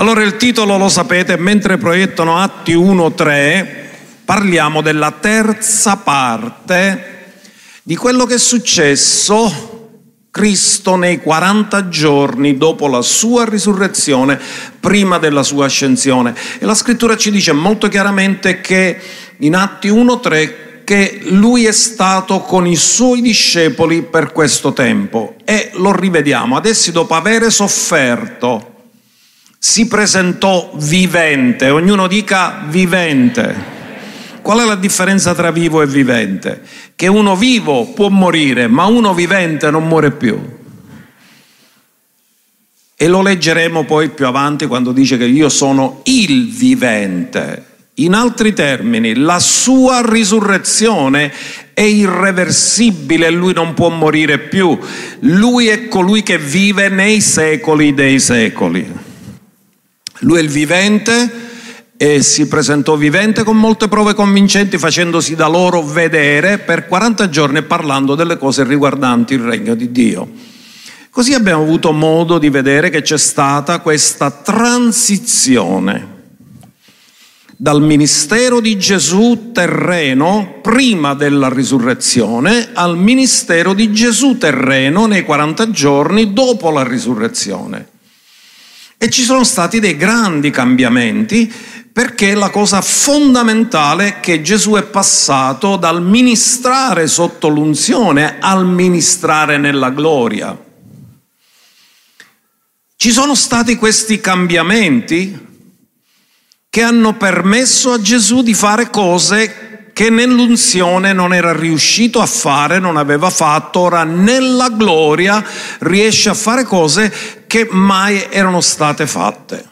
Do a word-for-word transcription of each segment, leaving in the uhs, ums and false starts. Allora il titolo lo sapete, mentre proiettano Atti uno tre, parliamo della terza parte di quello che è successo Cristo nei quaranta giorni dopo la sua risurrezione, prima della sua ascensione. E la scrittura ci dice molto chiaramente che in Atti uno tre che lui è stato con i suoi discepoli per questo tempo, e lo rivediamo adesso dopo avere sofferto. Si presentò vivente, ognuno dica vivente. Qual è la differenza tra vivo e vivente? Che uno vivo può morire, ma uno vivente non muore più. E lo leggeremo poi più avanti quando dice che io sono il vivente. In altri termini, la sua risurrezione è irreversibile, lui non può morire più. Lui è colui che vive nei secoli dei secoli. Lui è il vivente e si presentò vivente con molte prove convincenti, facendosi da loro vedere per quaranta giorni, parlando delle cose riguardanti il regno di Dio. Così abbiamo avuto modo di vedere che c'è stata questa transizione dal ministero di Gesù terreno prima della risurrezione al ministero di Gesù terreno nei quaranta giorni dopo la risurrezione. E ci sono stati dei grandi cambiamenti, perché la cosa fondamentale è che Gesù è passato dal ministrare sotto l'unzione al ministrare nella gloria. Ci sono stati questi cambiamenti che hanno permesso a Gesù di fare cose che nell'unzione non era riuscito a fare, non aveva fatto. Ora nella gloria riesce a fare cose che mai erano state fatte.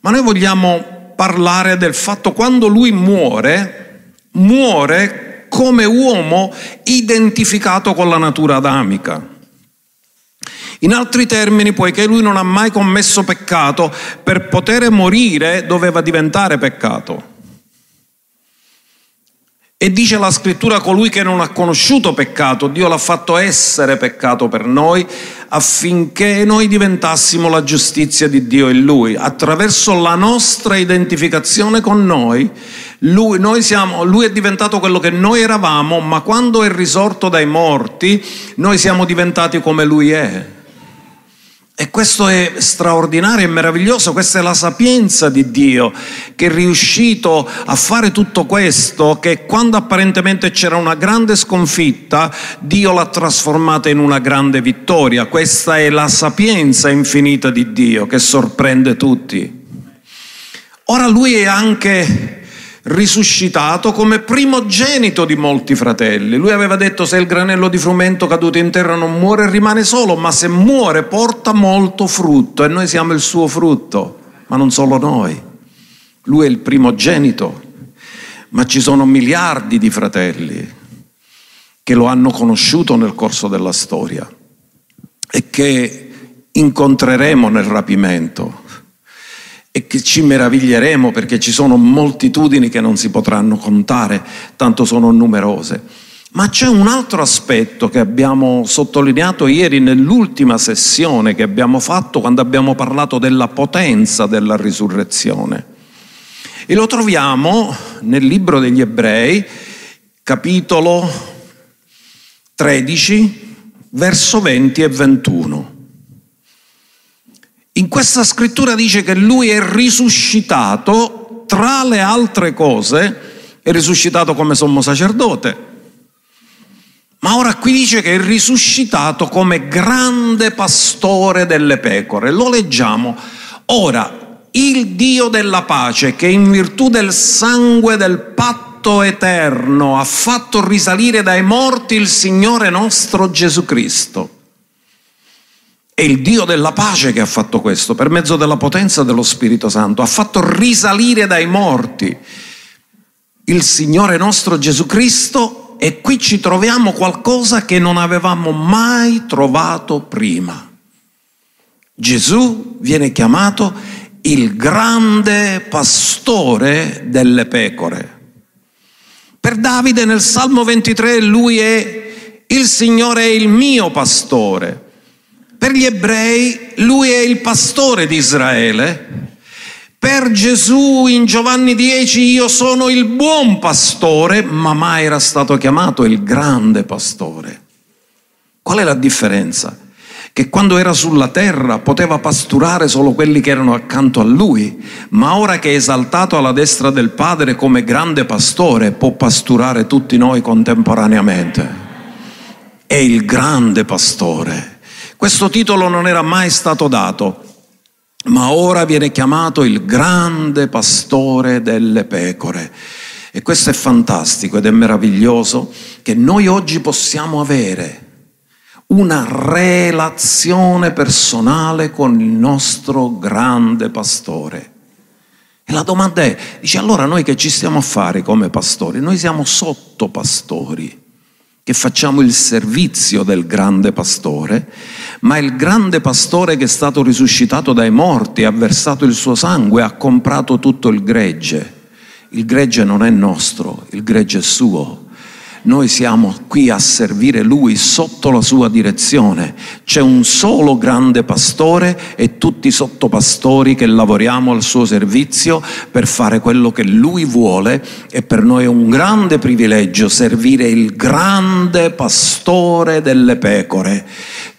Ma noi vogliamo parlare del fatto quando lui muore, muore come uomo identificato con la natura adamica. In altri termini, poiché lui non ha mai commesso peccato, per poter morire doveva diventare peccato. E dice la scrittura, colui che non ha conosciuto peccato, Dio l'ha fatto essere peccato per noi, affinché noi diventassimo la giustizia di Dio in Lui. Attraverso la nostra identificazione con noi, Lui, noi siamo, lui è diventato quello che noi eravamo, ma quando è risorto dai morti, noi siamo diventati come Lui è. E questo è straordinario e meraviglioso, questa è la sapienza di Dio che è riuscito a fare tutto questo, che quando apparentemente c'era una grande sconfitta, Dio l'ha trasformata in una grande vittoria. Questa è la sapienza infinita di Dio che sorprende tutti. Ora lui è anche risuscitato come primogenito di molti fratelli. Lui aveva detto: se il granello di frumento caduto in terra non muore, rimane solo, ma se muore porta molto frutto, e noi siamo il suo frutto. Ma non solo noi, lui è il primogenito, ma ci sono miliardi di fratelli che lo hanno conosciuto nel corso della storia e che incontreremo nel rapimento, e che ci meraviglieremo, perché ci sono moltitudini che non si potranno contare, tanto sono numerose. Ma c'è un altro aspetto che abbiamo sottolineato ieri nell'ultima sessione che abbiamo fatto, quando abbiamo parlato della potenza della risurrezione, e lo troviamo nel libro degli Ebrei, capitolo tredici, verso venti e ventuno. In questa scrittura dice che lui è risuscitato, tra le altre cose, è risuscitato come sommo sacerdote. Ma ora qui dice che è risuscitato come grande pastore delle pecore. Lo leggiamo. Ora, il Dio della pace, che in virtù del sangue del patto eterno ha fatto risalire dai morti il Signore nostro Gesù Cristo. È il Dio della pace che ha fatto questo, per mezzo della potenza dello Spirito Santo. Ha fatto risalire dai morti il Signore nostro Gesù Cristo, e qui ci troviamo qualcosa che non avevamo mai trovato prima. Gesù viene chiamato il grande pastore delle pecore. Per Davide nel Salmo ventitré lui è il Signore è il mio pastore. Per gli ebrei lui è il pastore di Israele, Per Gesù in Giovanni dieci io sono il buon pastore, ma mai era stato chiamato il grande pastore. Qual è la differenza? Che quando era sulla terra poteva pasturare solo quelli che erano accanto a lui, ma ora che è esaltato alla destra del Padre come grande pastore può pasturare tutti noi contemporaneamente. È il grande pastore. Questo titolo non era mai stato dato, ma ora viene chiamato il grande pastore delle pecore. E questo è fantastico ed è meraviglioso che noi oggi possiamo avere una relazione personale con il nostro grande pastore. E la domanda è, dice, allora noi che ci stiamo a fare come pastori? Noi siamo sottopastori che facciamo il servizio del grande pastore, ma il grande pastore che è stato risuscitato dai morti, ha versato il suo sangue, ha comprato tutto il gregge. Il gregge non è nostro, il gregge è suo. Noi siamo qui a servire Lui sotto la sua direzione. C'è un solo grande pastore e tutti i sottopastori che lavoriamo al suo servizio per fare quello che Lui vuole, e per noi è un grande privilegio servire il grande pastore delle pecore.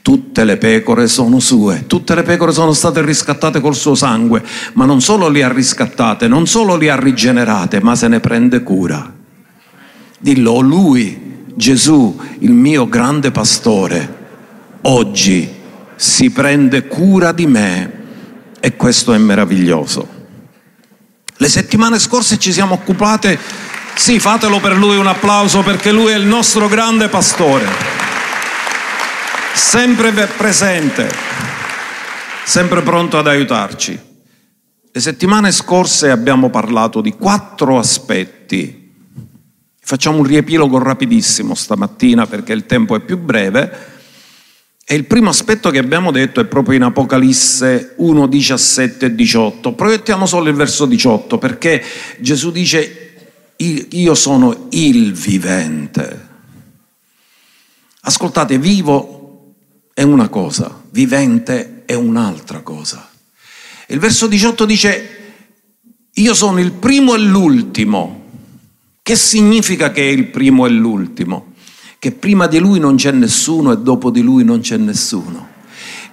Tutte le pecore sono sue, tutte le pecore sono state riscattate col suo sangue, ma non solo le ha riscattate, non solo le ha rigenerate, ma se ne prende cura. Dillo, Lui, Gesù, il mio grande pastore, oggi si prende cura di me, e questo è meraviglioso. Le settimane scorse ci siamo occupate, sì, fatelo per Lui un applauso, perché Lui è il nostro grande pastore, sempre presente, sempre pronto ad aiutarci. Le settimane scorse abbiamo parlato di quattro aspetti. Facciamo un riepilogo rapidissimo stamattina perché il tempo è più breve, e il primo aspetto che abbiamo detto è proprio in Apocalisse uno, diciassette e diciotto. Proiettiamo solo il verso diciotto, perché Gesù dice io sono il vivente. Ascoltate, vivo è una cosa, vivente è un'altra cosa. Il verso diciotto dice io sono il primo e l'ultimo. Che significa che è il primo e l'ultimo? Che prima di Lui non c'è nessuno e dopo di Lui non c'è nessuno.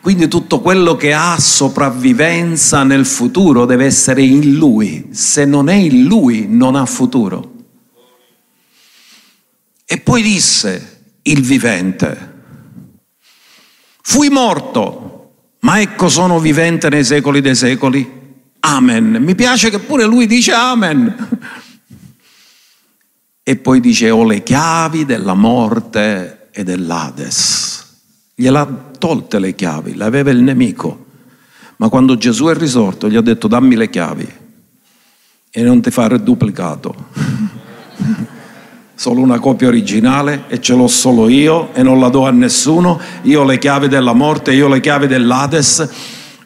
Quindi tutto quello che ha sopravvivenza nel futuro deve essere in Lui. Se non è in Lui non ha futuro. E poi disse il vivente. Fui morto, ma ecco sono vivente nei secoli dei secoli. Amen. Mi piace che pure Lui dice amen. E poi dice ho le chiavi della morte e dell'Ades. Gliel'ha tolte le chiavi, le aveva il nemico, ma quando Gesù è risorto gli ha detto dammi le chiavi e non ti fare duplicato solo una copia originale, e ce l'ho solo io e non la do a nessuno. Io ho le chiavi della morte, io ho le chiavi dell'Ades.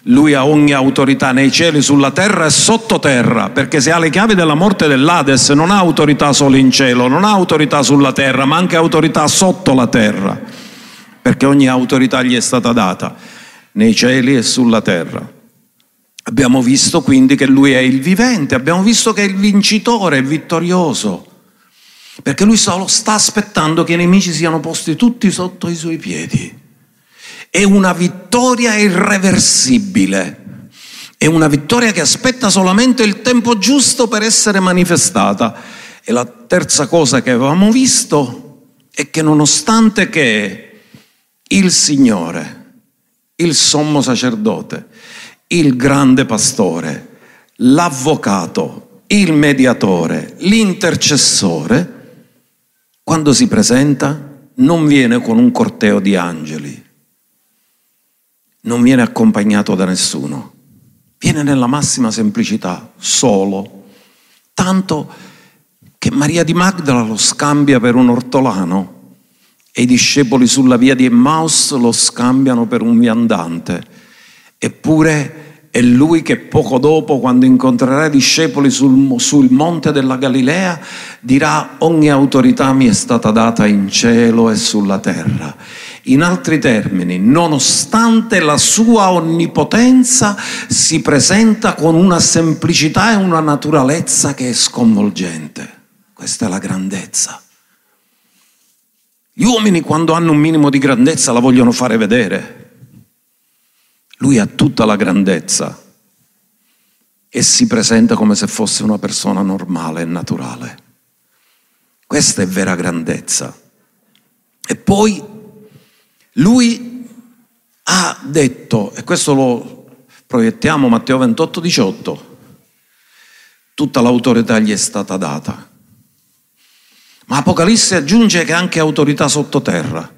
Lui ha ogni autorità nei cieli, sulla terra e sottoterra, perché se ha le chiavi della morte e dell'Ades non ha autorità solo in cielo, non ha autorità sulla terra, ma anche autorità sotto la terra, perché ogni autorità gli è stata data nei cieli e sulla terra. Abbiamo visto quindi che Lui è il vivente, abbiamo visto che è il vincitore, è vittorioso, perché Lui solo sta aspettando che i nemici siano posti tutti sotto i Suoi piedi. È una vittoria irreversibile, è una vittoria che aspetta solamente il tempo giusto per essere manifestata. E la terza cosa che avevamo visto è che nonostante che il Signore, il sommo sacerdote, il grande pastore, l'avvocato, il mediatore, l'intercessore, quando si presenta non viene con un corteo di angeli, non viene accompagnato da nessuno, viene nella massima semplicità, solo, tanto che Maria di Magdala lo scambia per un ortolano e i discepoli sulla via di Emmaus lo scambiano per un viandante. Eppure è Lui che poco dopo, quando incontrerà i discepoli sul, sul monte della Galilea, dirà ogni autorità mi è stata data in cielo e sulla terra. In altri termini, nonostante la sua onnipotenza, si presenta con una semplicità e una naturalezza che è sconvolgente. Questa è la grandezza. Gli uomini, quando hanno un minimo di grandezza, la vogliono fare vedere. Lui ha tutta la grandezza e si presenta come se fosse una persona normale e naturale. Questa è vera grandezza. E poi lui ha detto, e questo lo proiettiamo Matteo ventotto diciotto, tutta l'autorità gli è stata data. Ma Apocalisse aggiunge che anche autorità sottoterra,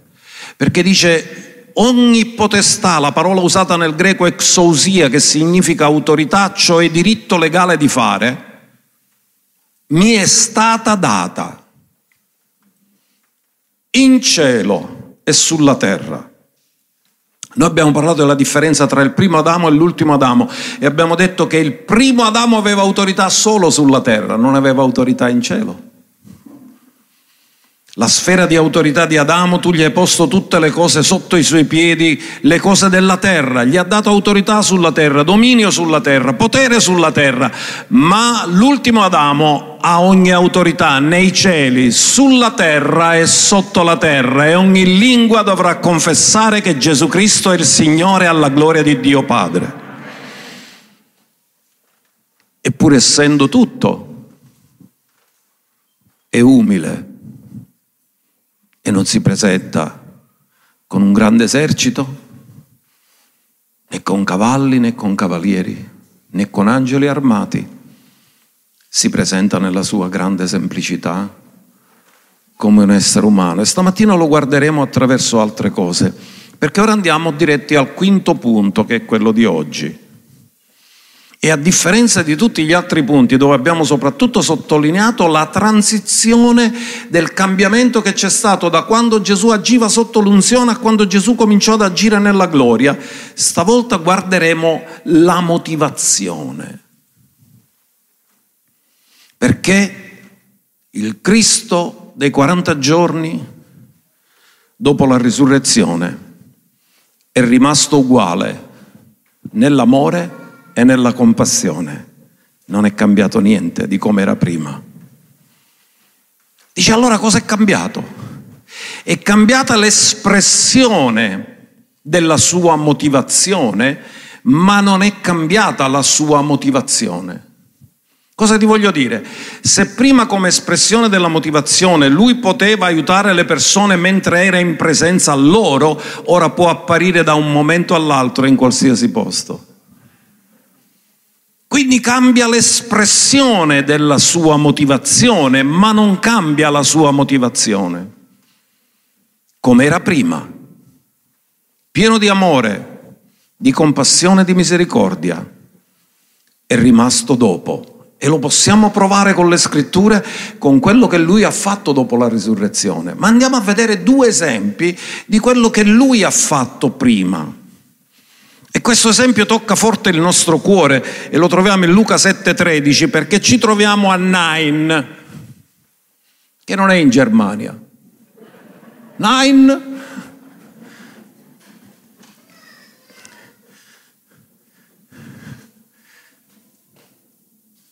perché dice ogni potestà, la parola usata nel greco exousia, che significa autorità, cioè diritto legale di fare, mi è stata data in cielo e sulla terra. Noi abbiamo parlato della differenza tra il primo Adamo e l'ultimo Adamo e abbiamo detto che il primo Adamo aveva autorità solo sulla terra, non aveva autorità in cielo. La sfera di autorità di Adamo, tu gli hai posto tutte le cose sotto i suoi piedi, le cose della terra, gli ha dato autorità sulla terra, dominio sulla terra, potere sulla terra, ma l'ultimo Adamo ha ogni autorità nei cieli, sulla terra e sotto la terra, e ogni lingua dovrà confessare che Gesù Cristo è il Signore, alla gloria di Dio Padre. Eppure, essendo tutto, è umile e non si presenta con un grande esercito, né con cavalli, né con cavalieri, né con angeli armati. Si presenta nella sua grande semplicità come un essere umano. E stamattina lo guarderemo attraverso altre cose, perché ora andiamo diretti al quinto punto, che è quello di oggi. E a differenza di tutti gli altri punti, dove abbiamo soprattutto sottolineato la transizione del cambiamento che c'è stato da quando Gesù agiva sotto l'unzione a quando Gesù cominciò ad agire nella gloria, stavolta guarderemo la motivazione. Perché il Cristo dei quaranta giorni dopo la risurrezione è rimasto uguale nell'amore e nella compassione, non è cambiato niente di come era prima. Dice allora cosa è cambiato? È cambiata l'espressione della sua motivazione, ma non è cambiata la sua motivazione. Cosa ti voglio dire? Se prima come espressione della motivazione lui poteva aiutare le persone mentre era in presenza loro, ora può apparire da un momento all'altro in qualsiasi posto. Quindi cambia l'espressione della sua motivazione, ma non cambia la sua motivazione. Come era prima, pieno di amore, di compassione e di misericordia, è rimasto dopo. E lo possiamo provare con le scritture, con quello che lui ha fatto dopo la risurrezione. Ma andiamo a vedere due esempi di quello che lui ha fatto prima. E questo esempio tocca forte il nostro cuore e lo troviamo in Luca sette tredici, perché ci troviamo a Nain, che non è in Germania. Nain.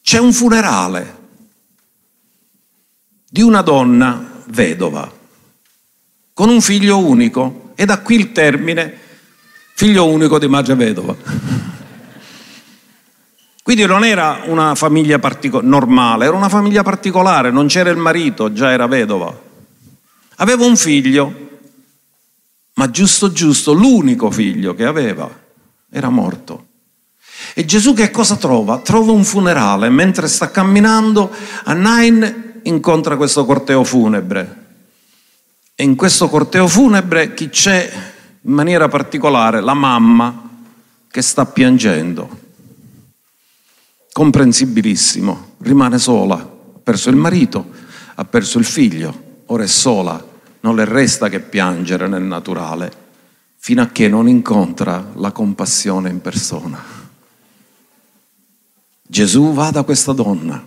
C'è un funerale di una donna vedova con un figlio unico, e da qui il termine figlio unico di madre vedova. Quindi non era una famiglia normale, era una famiglia particolare, non c'era il marito, già era vedova. Aveva un figlio, ma giusto giusto l'unico figlio che aveva era morto. E Gesù che cosa trova? Trova un funerale. Mentre sta camminando a Nain incontra questo corteo funebre, e in questo corteo funebre chi c'è in maniera particolare? La mamma che sta piangendo, comprensibilissimo, rimane sola, ha perso il marito, ha perso il figlio, ora è sola, non le resta che piangere nel naturale, fino a che non incontra la compassione in persona. Gesù va da questa donna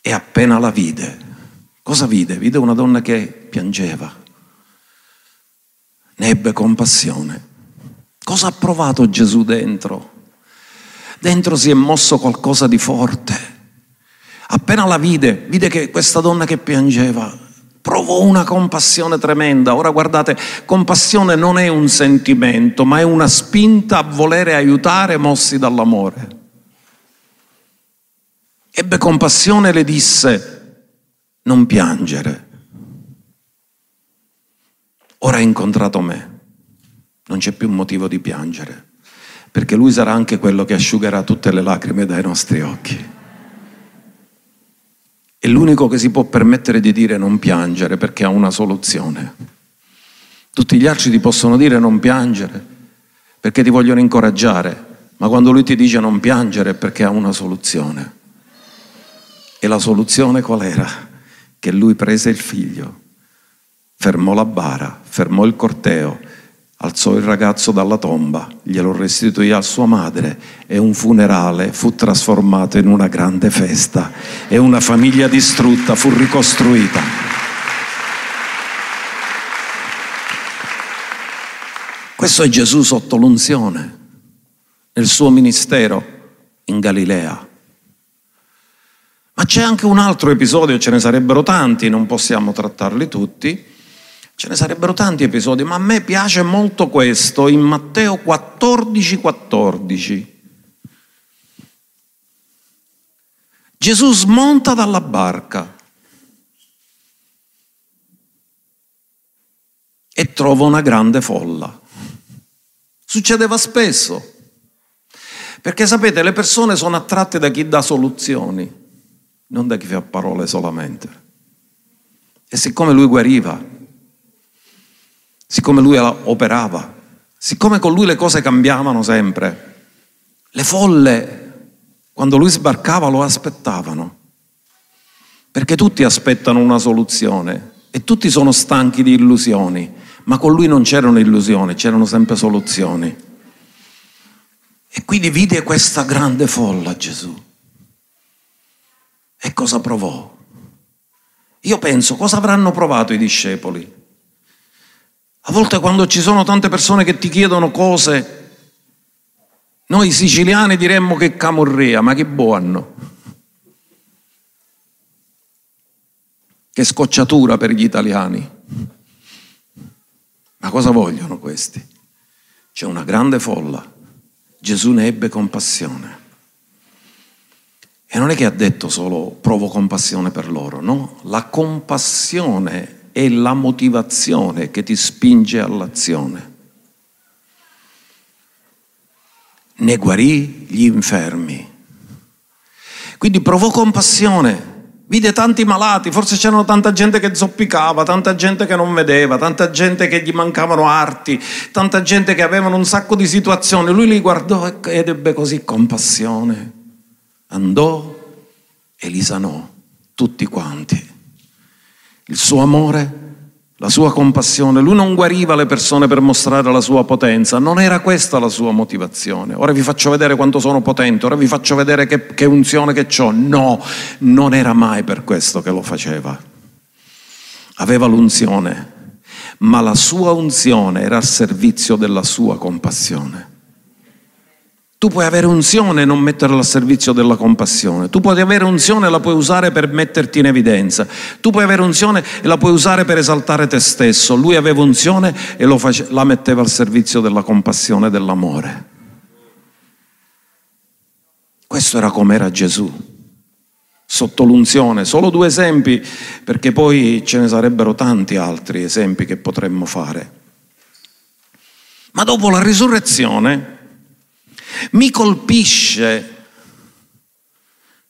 e appena la vide, cosa vide? Vide una donna che piangeva, ne ebbe compassione. Cosa ha provato Gesù dentro? Dentro si è mosso qualcosa di forte. Appena la vide, vide che questa donna che piangeva, provò una compassione tremenda. Ora guardate, compassione non è un sentimento, ma è una spinta a volere aiutare mossi dall'amore. Ebbe compassione e le disse: non piangere, ora hai incontrato me, non c'è più motivo di piangere, perché lui sarà anche quello che asciugherà tutte le lacrime dai nostri occhi. È l'unico che si può permettere di dire non piangere, perché ha una soluzione. Tutti gli altri ti possono dire non piangere perché ti vogliono incoraggiare, ma quando lui ti dice non piangere è perché ha una soluzione. E la soluzione qual era? Che lui prese il figlio, fermò la bara, fermò il corteo, alzò il ragazzo dalla tomba, glielo restituì a sua madre, e un funerale fu trasformato in una grande festa e una famiglia distrutta fu ricostruita. Questo è Gesù sotto l'unzione, nel suo ministero in Galilea. Ma c'è anche un altro episodio, ce ne sarebbero tanti, non possiamo trattarli tutti. Ce ne sarebbero tanti episodi, ma a me piace molto questo in Matteo quattordici quattordici. Gesù smonta dalla barca e trova una grande folla. Succedeva spesso, perché sapete, le persone sono attratte da chi dà soluzioni, non da chi fa parole solamente. E siccome lui guariva, siccome lui operava, siccome con lui le cose cambiavano sempre, le folle, quando lui sbarcava, lo aspettavano. Perché tutti aspettano una soluzione e tutti sono stanchi di illusioni, ma con lui non c'erano illusioni, c'erano sempre soluzioni. E quindi vide questa grande folla Gesù. E cosa provò? Io penso, cosa avranno provato i discepoli? A volte quando ci sono tante persone che ti chiedono cose, noi siciliani diremmo che camorrea, ma che buono, che scocciatura per gli italiani. Ma cosa vogliono questi? C'è una grande folla. Gesù ne ebbe compassione. E non è che ha detto solo provo compassione per loro, no? La compassione è la motivazione che ti spinge all'azione. Ne guarì gli infermi. Quindi provò compassione, vide tanti malati, forse c'erano tanta gente che zoppicava, tanta gente che non vedeva, tanta gente che gli mancavano arti, tanta gente che avevano un sacco di situazioni. Lui li guardò ed ebbe così compassione. Andò e li sanò tutti quanti. Il suo amore, la sua compassione. Lui non guariva le persone per mostrare la sua potenza, non era questa la sua motivazione. Ora vi faccio vedere quanto sono potente, ora vi faccio vedere che, che unzione che c'ho. No, non era mai per questo che lo faceva. Aveva l'unzione, ma la sua unzione era al servizio della sua compassione. Tu puoi avere unzione e non metterla al servizio della compassione. Tu puoi avere unzione e la puoi usare per metterti in evidenza. Tu puoi avere unzione e la puoi usare per esaltare te stesso. Lui aveva unzione e lo face- la metteva al servizio della compassione e dell'amore. Questo era com'era Gesù, sotto l'unzione. Solo due esempi, perché poi ce ne sarebbero tanti altri esempi che potremmo fare. Ma dopo la risurrezione mi colpisce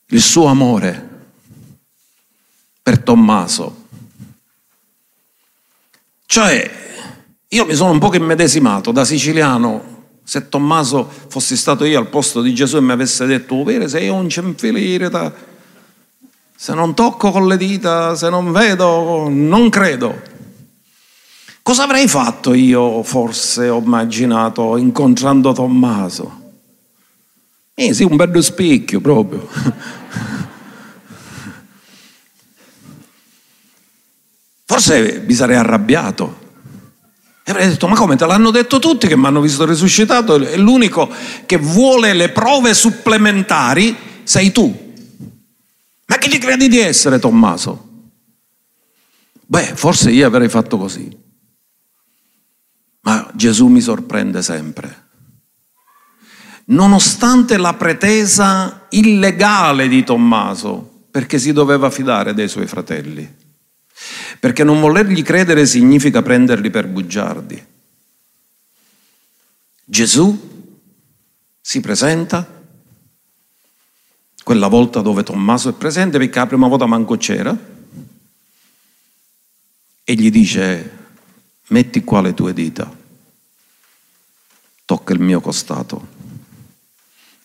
il suo amore per Tommaso. Cioè, io mi sono un po' immedesimato da siciliano. Se Tommaso fossi stato io al posto di Gesù e mi avesse detto: vero, se io non c'è infilirata, se non tocco con le dita, se non vedo, non credo. Cosa avrei fatto io, forse, ho immaginato, incontrando Tommaso? Eh sì, un bello spicchio proprio. Forse mi sarei arrabbiato, E avrei detto, ma come, te l'hanno detto tutti che mi hanno visto risuscitato, è l'unico che vuole le prove supplementari, sei tu. Ma chi ti credi di essere, Tommaso? Beh, forse io avrei fatto così. Ma Gesù mi sorprende sempre. Nonostante la pretesa illegale di Tommaso, perché si doveva fidare dei suoi fratelli, perché non volergli credere significa prenderli per bugiardi, Gesù si presenta quella volta dove Tommaso è presente, perché la prima volta manco c'era, e gli dice: metti qua le tue dita, tocca il mio costato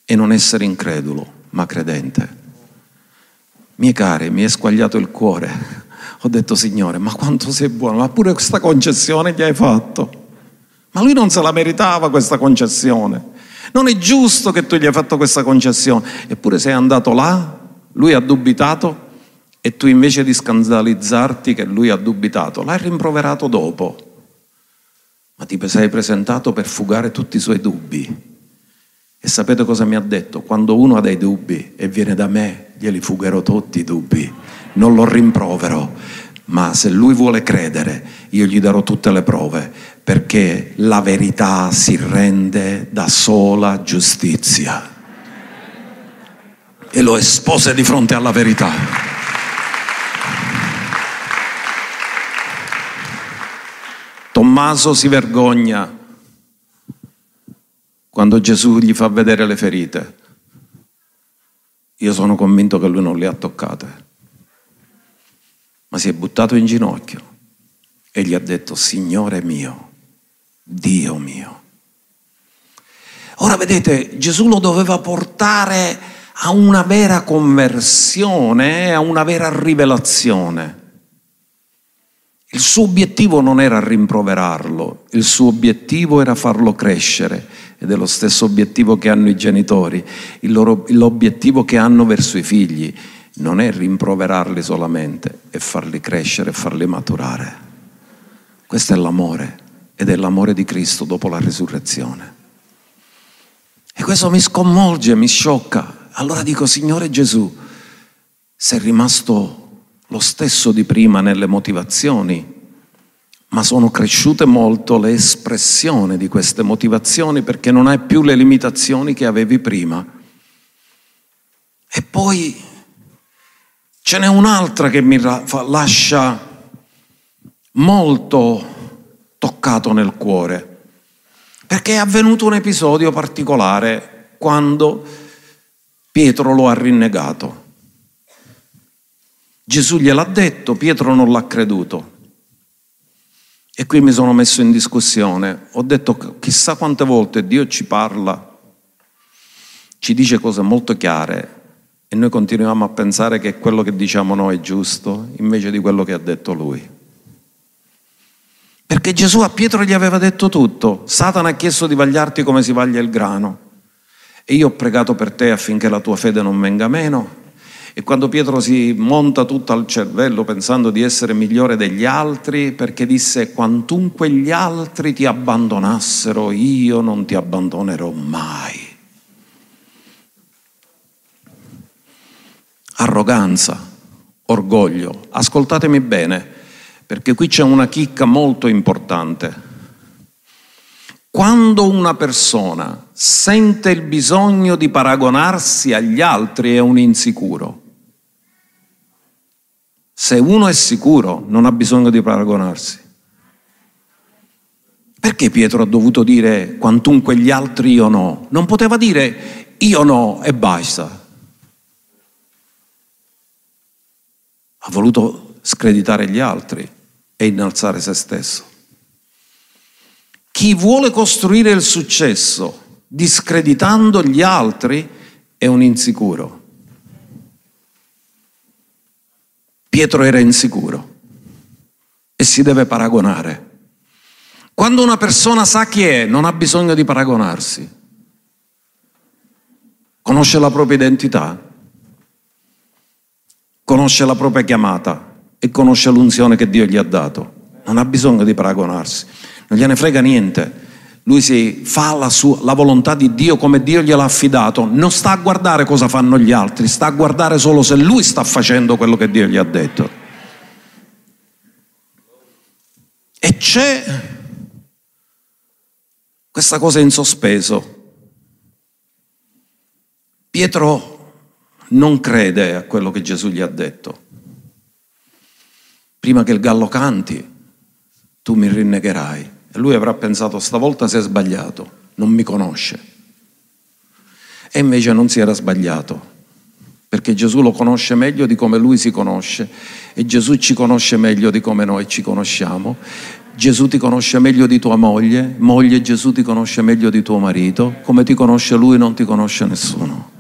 e non essere incredulo ma credente. Miei cari, mi è squagliato il cuore. Ho detto: Signore, ma quanto sei buono, ma pure questa concessione gli hai fatto. Ma lui non se la meritava questa concessione, non è giusto che tu gli hai fatto questa concessione. Eppure sei andato là, lui ha dubitato, e tu invece di scandalizzarti che lui ha dubitato, l'hai rimproverato dopo. Ma ti sei presentato per fugare tutti i suoi dubbi. E sapete cosa mi ha detto? Quando uno ha dei dubbi e viene da me, glieli fugherò tutti i dubbi, non lo rimprovero, ma se lui vuole credere io gli darò tutte le prove, perché la verità si rende da sola giustizia. E lo espose di fronte alla verità. Tommaso si vergogna quando Gesù gli fa vedere le ferite. Io sono convinto che lui non le ha toccate, ma si è buttato in ginocchio e gli ha detto: Signore mio, Dio mio. Ora vedete, Gesù lo doveva portare a una vera conversione, a una vera rivelazione. Il suo obiettivo non era rimproverarlo, il suo obiettivo era farlo crescere. Ed è lo stesso obiettivo che hanno i genitori, il loro, l'obiettivo che hanno verso i figli non è rimproverarli solamente, è farli crescere, farli maturare. Questo è l'amore, ed è l'amore di Cristo dopo la risurrezione. E questo mi sconvolge, mi sciocca. Allora dico: Signore Gesù, sei rimasto lo stesso di prima nelle motivazioni, ma sono cresciute molto le espressioni di queste motivazioni, perché non hai più le limitazioni che avevi prima. E poi ce n'è un'altra che mi lascia molto toccato nel cuore, perché è avvenuto un episodio particolare quando Pietro lo ha rinnegato. Gesù gliel'ha detto, Pietro non l'ha creduto. E qui mi sono messo in discussione, ho detto: chissà quante volte Dio ci parla, ci dice cose molto chiare, e noi continuiamo a pensare che quello che diciamo noi è giusto, invece di quello che ha detto Lui. Perché Gesù a Pietro gli aveva detto tutto: Satana ha chiesto di vagliarti come si vaglia il grano, e io ho pregato per te affinché la tua fede non venga meno. E quando Pietro si monta tutto al cervello pensando di essere migliore degli altri, perché disse: quantunque gli altri ti abbandonassero, io non ti abbandonerò mai. Arroganza, orgoglio. Ascoltatemi bene, perché qui c'è una chicca molto importante. Quando una persona sente il bisogno di paragonarsi agli altri è un insicuro. Se uno è sicuro non ha bisogno di paragonarsi. Perché Pietro ha dovuto dire quantunque gli altri io no? Non poteva dire io no e basta. Ha voluto screditare gli altri e innalzare se stesso. Chi vuole costruire il successo discreditando gli altri è un insicuro. Pietro era insicuro e si deve paragonare. Quando una persona sa chi è, non ha bisogno di paragonarsi. Conosce la propria identità, conosce la propria chiamata e conosce l'unzione che Dio gli ha dato. Non ha bisogno di paragonarsi. non gliene frega niente. Lui si fa la, sua, la volontà di Dio come Dio gliel'ha affidato, non sta a guardare cosa fanno gli altri, sta a guardare solo se lui sta facendo quello che Dio gli ha detto. E c'è questa cosa in sospeso. Pietro non crede a quello che Gesù gli ha detto. Prima che il gallo canti, tu mi rinnegherai. E lui avrà pensato, stavolta si è sbagliato, non mi conosce. E invece non si era sbagliato, perché Gesù lo conosce meglio di come lui si conosce, e Gesù ci conosce meglio di come noi ci conosciamo. Gesù ti conosce meglio di tua moglie, moglie Gesù ti conosce meglio di tuo marito, come ti conosce lui non ti conosce nessuno.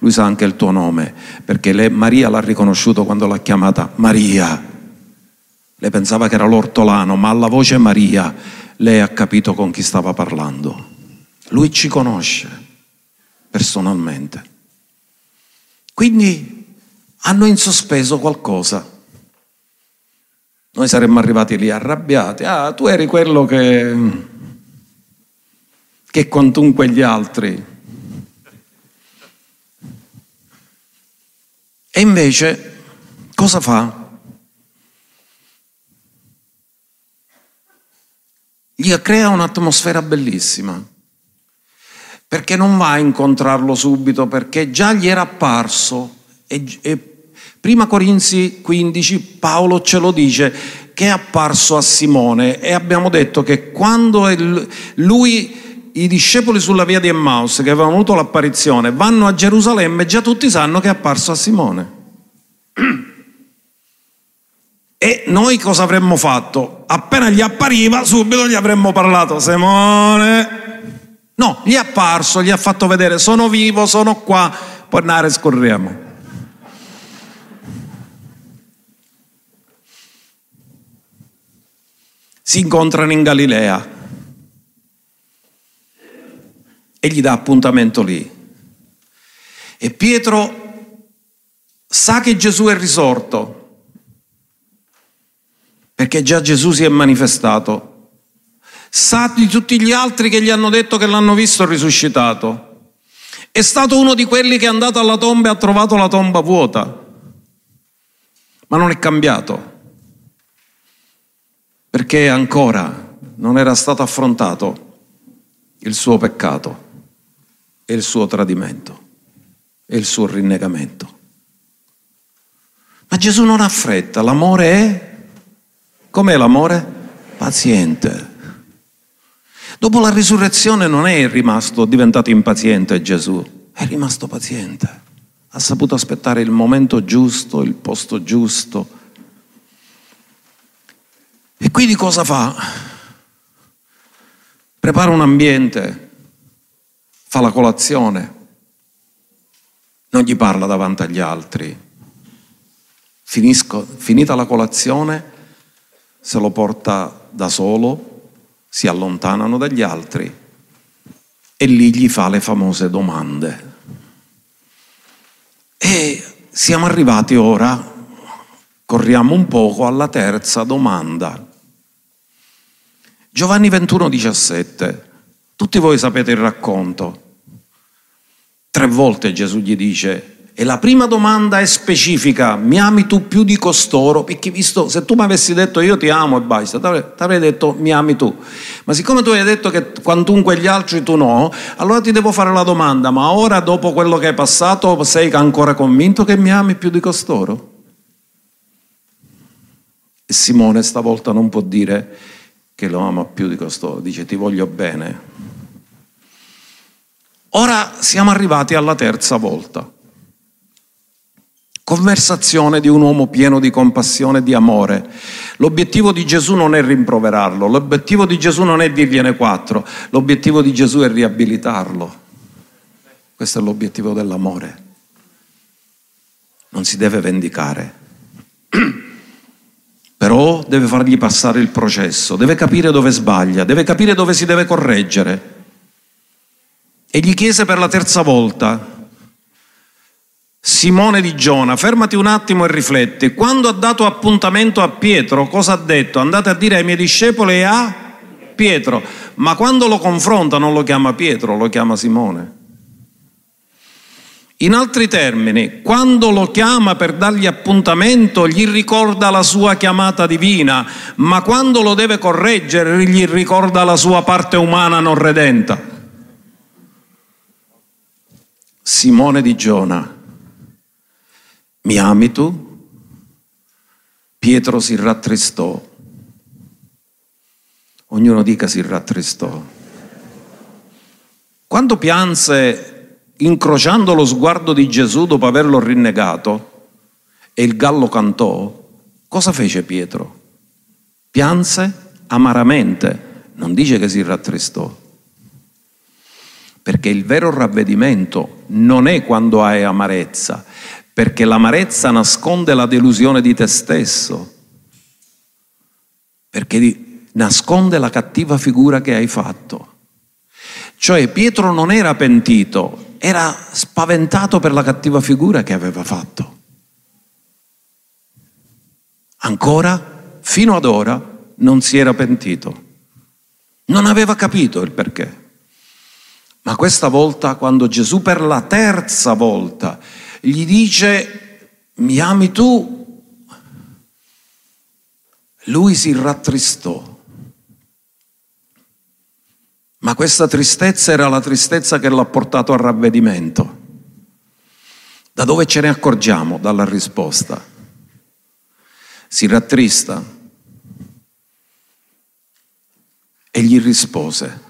Lui sa anche il tuo nome, perché lei, Maria l'ha riconosciuto quando l'ha chiamata Maria. Lei pensava che era l'ortolano, ma alla voce Maria lei ha capito con chi stava parlando. Lui ci conosce personalmente. Quindi hanno in sospeso qualcosa. Noi saremmo arrivati lì arrabbiati. Ah, tu eri quello che che quantunque gli altri. E invece cosa fa? Gli crea un'atmosfera bellissima, perché non va a incontrarlo subito, perché già gli era apparso e, e prima Corinzi quindici Paolo ce lo dice che è apparso a Simone, e abbiamo detto che quando lui, i discepoli sulla via di Emmaus che avevano avuto l'apparizione vanno a Gerusalemme, già tutti sanno che è apparso a Simone. E noi cosa avremmo fatto? Appena gli appariva, subito gli avremmo parlato, Simone. No, gli è apparso, gli ha fatto vedere, sono vivo, sono qua, poi andare scorriamo. Si incontrano in Galilea e gli dà appuntamento lì. E Pietro sa che Gesù è risorto, perché già Gesù si è manifestato. Sa di tutti gli altri che gli hanno detto che l'hanno visto risuscitato. È stato uno di quelli che è andato alla tomba e ha trovato la tomba vuota. Ma non è cambiato, perché ancora non era stato affrontato il suo peccato e il suo tradimento e il suo rinnegamento. Ma Gesù non ha fretta, l'amore è... Com'è l'amore? Paziente. Dopo la risurrezione non è rimasto diventato impaziente Gesù, è rimasto paziente. Ha saputo aspettare il momento giusto, il posto giusto. E quindi cosa fa? Prepara un ambiente, fa la colazione, non gli parla davanti agli altri. Finisco, finita la colazione, se lo porta da solo, si allontanano dagli altri e lì gli fa le famose domande. E siamo arrivati ora, corriamo un poco, alla terza domanda. Giovanni ventuno diciassette, tutti voi sapete il racconto. Tre volte Gesù gli dice... E la prima domanda è specifica, mi ami tu più di costoro? Perché visto, se tu mi avessi detto io ti amo e basta, ti avrei detto mi ami tu. Ma siccome tu hai detto che quantunque gli altri tu no, allora ti devo fare la domanda, ma ora dopo quello che è passato sei ancora convinto che mi ami più di costoro? E Simone stavolta non può dire che lo ama più di costoro, dice ti voglio bene. Ora siamo arrivati alla terza volta. Conversazione di un uomo pieno di compassione e di amore. L'obiettivo di Gesù non è rimproverarlo, l'obiettivo di Gesù non è dirgliene quattro, l'obiettivo di Gesù è riabilitarlo. Questo è l'obiettivo dell'amore. Non si deve vendicare, però deve fargli passare il processo, deve capire dove sbaglia, deve capire dove si deve correggere. E gli chiese per la terza volta, Simone di Giona, fermati un attimo e rifletti. Quando ha dato appuntamento a Pietro, cosa ha detto? Andate a dire ai miei discepoli e a Pietro, ma quando lo confronta non lo chiama Pietro, lo chiama Simone. In altri termini, quando lo chiama per dargli appuntamento gli ricorda la sua chiamata divina, ma quando lo deve correggere gli ricorda la sua parte umana non redenta. Simone di Giona, mi ami tu? Pietro si rattristò. Ognuno dica si rattristò. Quando pianse incrociando lo sguardo di Gesù dopo averlo rinnegato e il gallo cantò, cosa fece Pietro? Pianse amaramente, non dice che si rattristò. Perché il vero ravvedimento non è quando hai amarezza, perché l'amarezza nasconde la delusione di te stesso, perché nasconde la cattiva figura che hai fatto. Cioè Pietro non era pentito, era spaventato per la cattiva figura che aveva fatto. Ancora, fino ad ora, non si era pentito. Non aveva capito il perché. Ma questa volta, quando Gesù per la terza volta gli dice mi ami tu, lui si rattristò. Ma questa tristezza era la tristezza che l'ha portato al ravvedimento. Da dove ce ne accorgiamo? Dalla risposta. Si rattrista e gli rispose: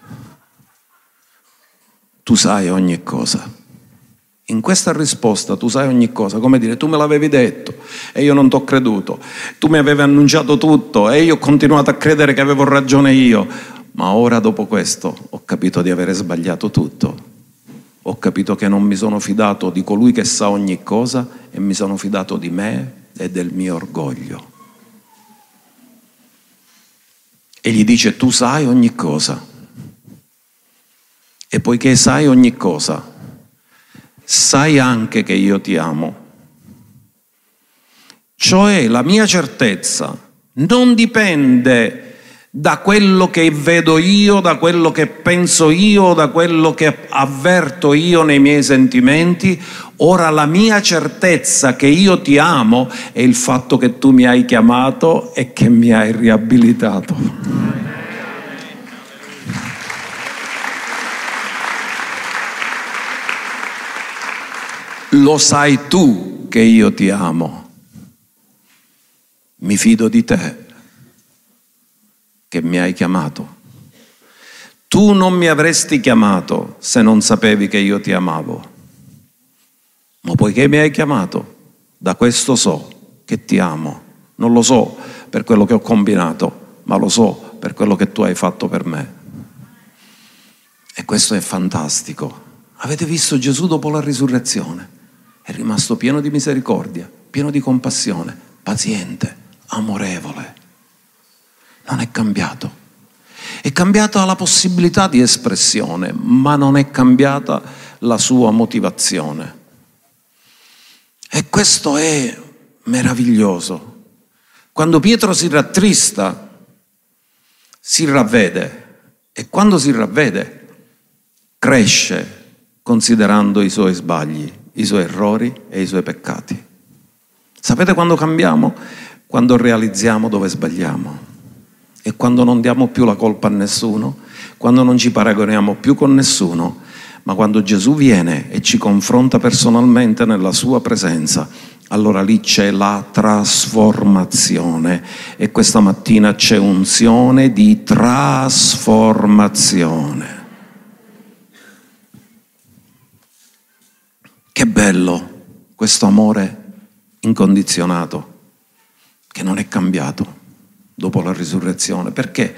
tu sai ogni cosa. In questa risposta tu sai ogni cosa, come dire, tu me l'avevi detto e io non t'ho creduto, tu mi avevi annunciato tutto e io ho continuato a credere che avevo ragione io, ma ora dopo questo ho capito di avere sbagliato tutto, ho capito che non mi sono fidato di colui che sa ogni cosa e mi sono fidato di me e del mio orgoglio. E gli dice tu sai ogni cosa. E poiché sai ogni cosa, sai anche che io ti amo. Cioè la mia certezza non dipende da quello che vedo io, da quello che penso io, da quello che avverto io nei miei sentimenti. Ora la mia certezza che io ti amo è il fatto che tu mi hai chiamato e che mi hai riabilitato. Lo sai tu che io ti amo, mi fido di te che mi hai chiamato. Tu non mi avresti chiamato se non sapevi che io ti amavo, ma poiché mi hai chiamato, da questo so che ti amo. Non lo so per quello che ho combinato, ma lo so per quello che tu hai fatto per me. E questo è fantastico. Avete visto Gesù dopo la risurrezione? È rimasto pieno di misericordia, pieno di compassione, paziente, amorevole. Non è cambiato. È cambiata la possibilità di espressione, ma non è cambiata la sua motivazione. E questo è meraviglioso. Quando Pietro si rattrista, si ravvede, e quando si ravvede, cresce considerando i suoi sbagli, i suoi errori e i suoi peccati. Sapete quando cambiamo? Quando realizziamo dove sbagliamo e quando non diamo più la colpa a nessuno, quando non ci paragoniamo più con nessuno, ma quando Gesù viene e ci confronta personalmente nella sua presenza, allora lì c'è la trasformazione. E questa mattina c'è unzione di trasformazione. Che bello questo amore incondizionato che non è cambiato dopo la risurrezione. Perché?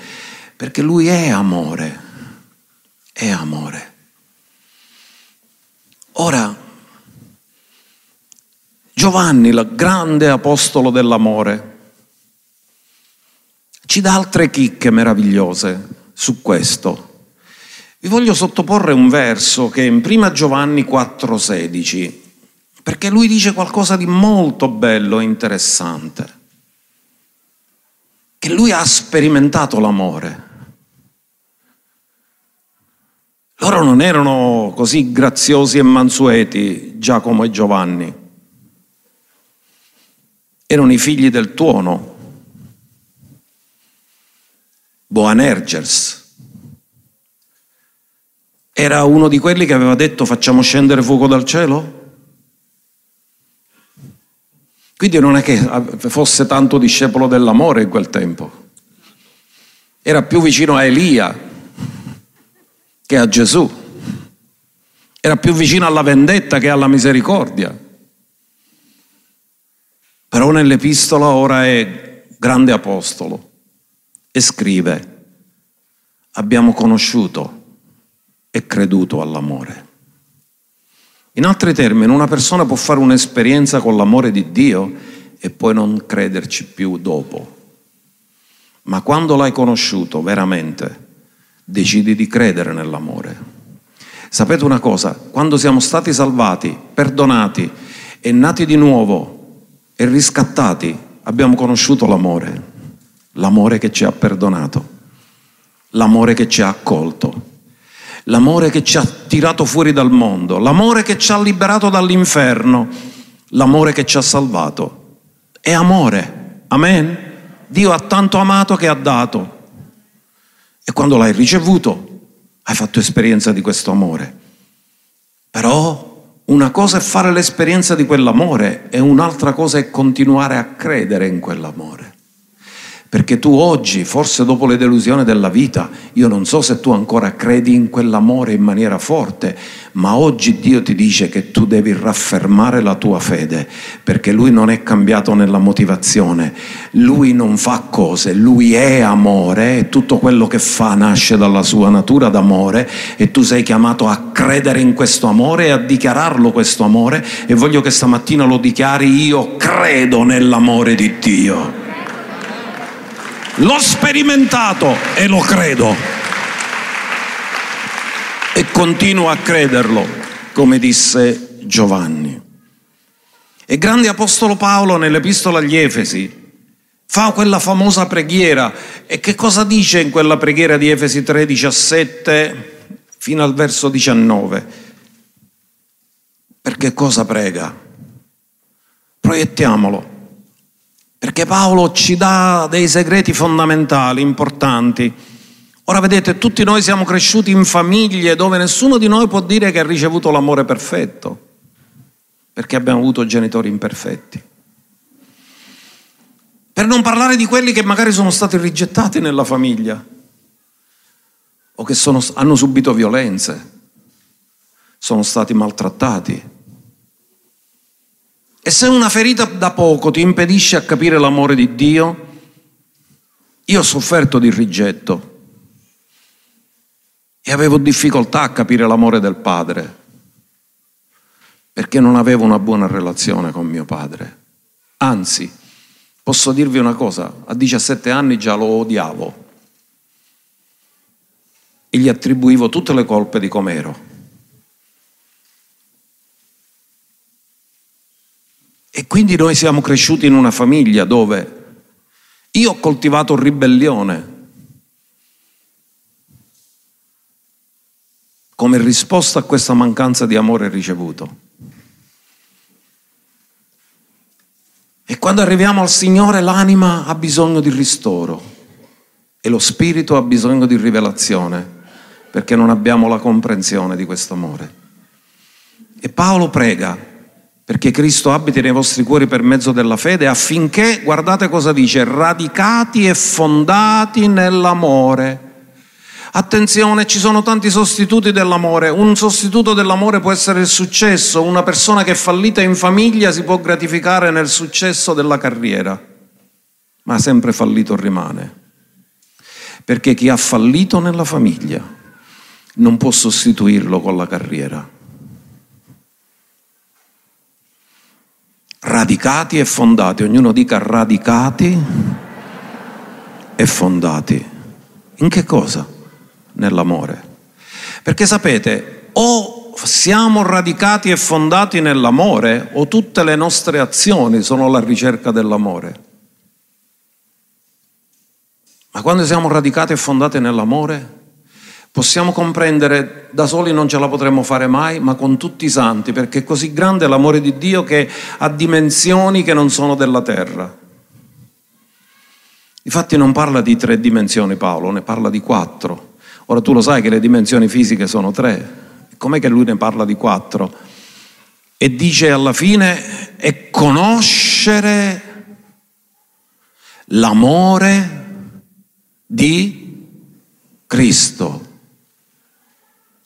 Perché lui è amore, è amore. Ora, Giovanni, il grande apostolo dell'amore, ci dà altre chicche meravigliose su questo. Vi voglio sottoporre un verso che è in primo Giovanni quattro sedici, perché lui dice qualcosa di molto bello e interessante, che lui ha sperimentato l'amore, Loro non erano così graziosi e mansueti, Giacomo e Giovanni. Erano i figli del tuono, Boanerges. Era uno di quelli che aveva detto: facciamo scendere fuoco dal cielo? Quindi non è che fosse tanto discepolo dell'amore in quel tempo. Era più vicino a Elia che a Gesù. Era più vicino alla vendetta che alla misericordia. Però nell'epistola ora è grande apostolo e scrive: abbiamo conosciuto e creduto all'amore. In altri termini, una persona può fare un'esperienza con l'amore di Dio e poi non crederci più dopo. Ma quando l'hai conosciuto veramente, decidi di credere nell'amore. Sapete una cosa? Quando siamo stati salvati, perdonati e nati di nuovo e riscattati, abbiamo conosciuto l'amore. L'amore che ci ha perdonato. L'amore che ci ha accolto. L'amore che ci ha tirato fuori dal mondo, l'amore che ci ha liberato dall'inferno, l'amore che ci ha salvato. È amore, amen? Dio ha tanto amato che ha dato. E quando l'hai ricevuto, hai fatto esperienza di questo amore. Però una cosa è fare l'esperienza di quell'amore e un'altra cosa è continuare a credere in quell'amore. Perché tu oggi, forse dopo le delusioni della vita, io non so se tu ancora credi in quell'amore in maniera forte, ma oggi Dio ti dice che tu devi raffermare la tua fede, perché Lui non è cambiato nella motivazione. Lui non fa cose, Lui è amore, e tutto quello che fa nasce dalla sua natura d'amore, e tu sei chiamato a credere in questo amore e a dichiararlo questo amore, e voglio che stamattina lo dichiari: io credo nell'amore di Dio. L'ho sperimentato e lo credo e continuo a crederlo, come disse Giovanni. E il grande apostolo Paolo nell'epistola agli Efesi fa quella famosa preghiera. E che cosa dice in quella preghiera di Efesi tre diciassette fino al verso diciannove? Perché cosa prega? Proiettiamolo. Perché Paolo ci dà dei segreti fondamentali, importanti. Ora vedete, tutti noi siamo cresciuti in famiglie dove nessuno di noi può dire che ha ricevuto l'amore perfetto, perché abbiamo avuto genitori imperfetti. Per non parlare di quelli che magari sono stati rigettati nella famiglia o che sono, hanno subito violenze, sono stati maltrattati. E se una ferita da poco ti impedisce a capire l'amore di Dio, io ho sofferto di rigetto e avevo difficoltà a capire l'amore del Padre, perché non avevo una buona relazione con mio padre. Anzi, posso dirvi una cosa, a diciassette anni già lo odiavo e gli attribuivo tutte le colpe di com'ero. E quindi noi siamo cresciuti in una famiglia dove io ho coltivato ribellione come risposta a questa mancanza di amore ricevuto. E quando arriviamo al Signore, l'anima ha bisogno di ristoro e lo spirito ha bisogno di rivelazione, perché non abbiamo la comprensione di questo amore. E Paolo prega perché Cristo abiti nei vostri cuori per mezzo della fede, affinché, guardate cosa dice, radicati e fondati nell'amore. Attenzione, ci sono tanti sostituti dell'amore. Un sostituto dell'amore può essere il successo. Una persona che è fallita in famiglia si può gratificare nel successo della carriera, ma sempre fallito rimane, perché chi ha fallito nella famiglia non può sostituirlo con la carriera. Radicati e fondati, ognuno dica radicati e fondati. In che cosa? Nell'amore. Perché sapete, o siamo radicati e fondati nell'amore, o tutte le nostre azioni sono alla ricerca dell'amore. Ma quando siamo radicati e fondati nell'amore, possiamo comprendere, da soli non ce la potremmo fare mai, ma con tutti i santi, perché è così grande l'amore di Dio che ha dimensioni che non sono della terra. Infatti non parla di tre dimensioni Paolo, ne parla di quattro. Ora tu lo sai che le dimensioni fisiche sono tre, com'è che lui ne parla di quattro? E dice alla fine, è conoscere l'amore di Cristo,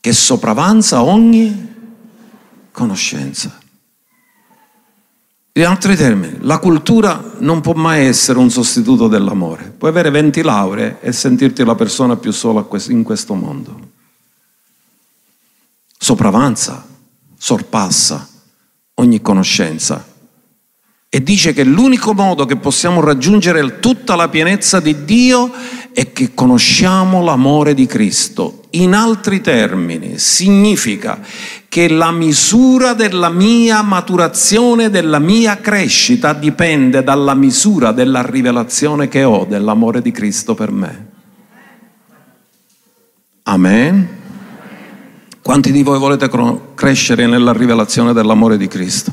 che sopravanza ogni conoscenza. In altri termini, la cultura non può mai essere un sostituto dell'amore. Puoi avere venti lauree e sentirti la persona più sola in questo mondo. Sopravanza, sorpassa ogni conoscenza. E dice che l'unico modo che possiamo raggiungere tutta la pienezza di Dio è che conosciamo l'amore di Cristo. In altri termini, significa che la misura della mia maturazione, della mia crescita, dipende dalla misura della rivelazione che ho dell'amore di Cristo per me. Amen? Quanti di voi volete crescere nella rivelazione dell'amore di Cristo?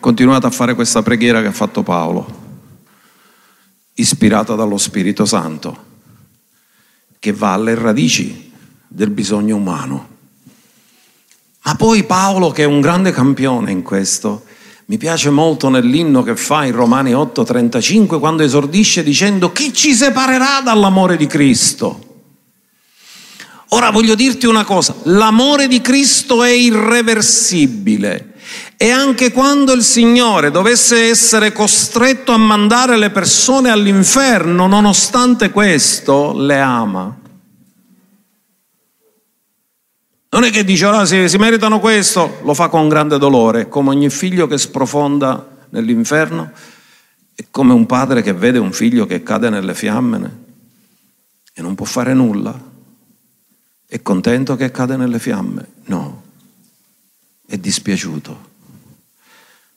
Continuate a fare questa preghiera che ha fatto Paolo, ispirata dallo Spirito Santo, che va alle radici del bisogno umano. Ma poi Paolo, che è un grande campione in questo, mi piace molto nell'inno che fa in Romani otto trentacinque, quando esordisce dicendo: chi ci separerà dall'amore di Cristo? Ora voglio dirti una cosa, l'amore di Cristo è irreversibile. E anche quando il Signore dovesse essere costretto a mandare le persone all'inferno, nonostante questo, le ama. Non è che dice, ora si, si meritano questo, lo fa con grande dolore, come ogni figlio che sprofonda nell'inferno e come un padre che vede un figlio che cade nelle fiamme e non può fare nulla. È contento che cade nelle fiamme? No. È dispiaciuto.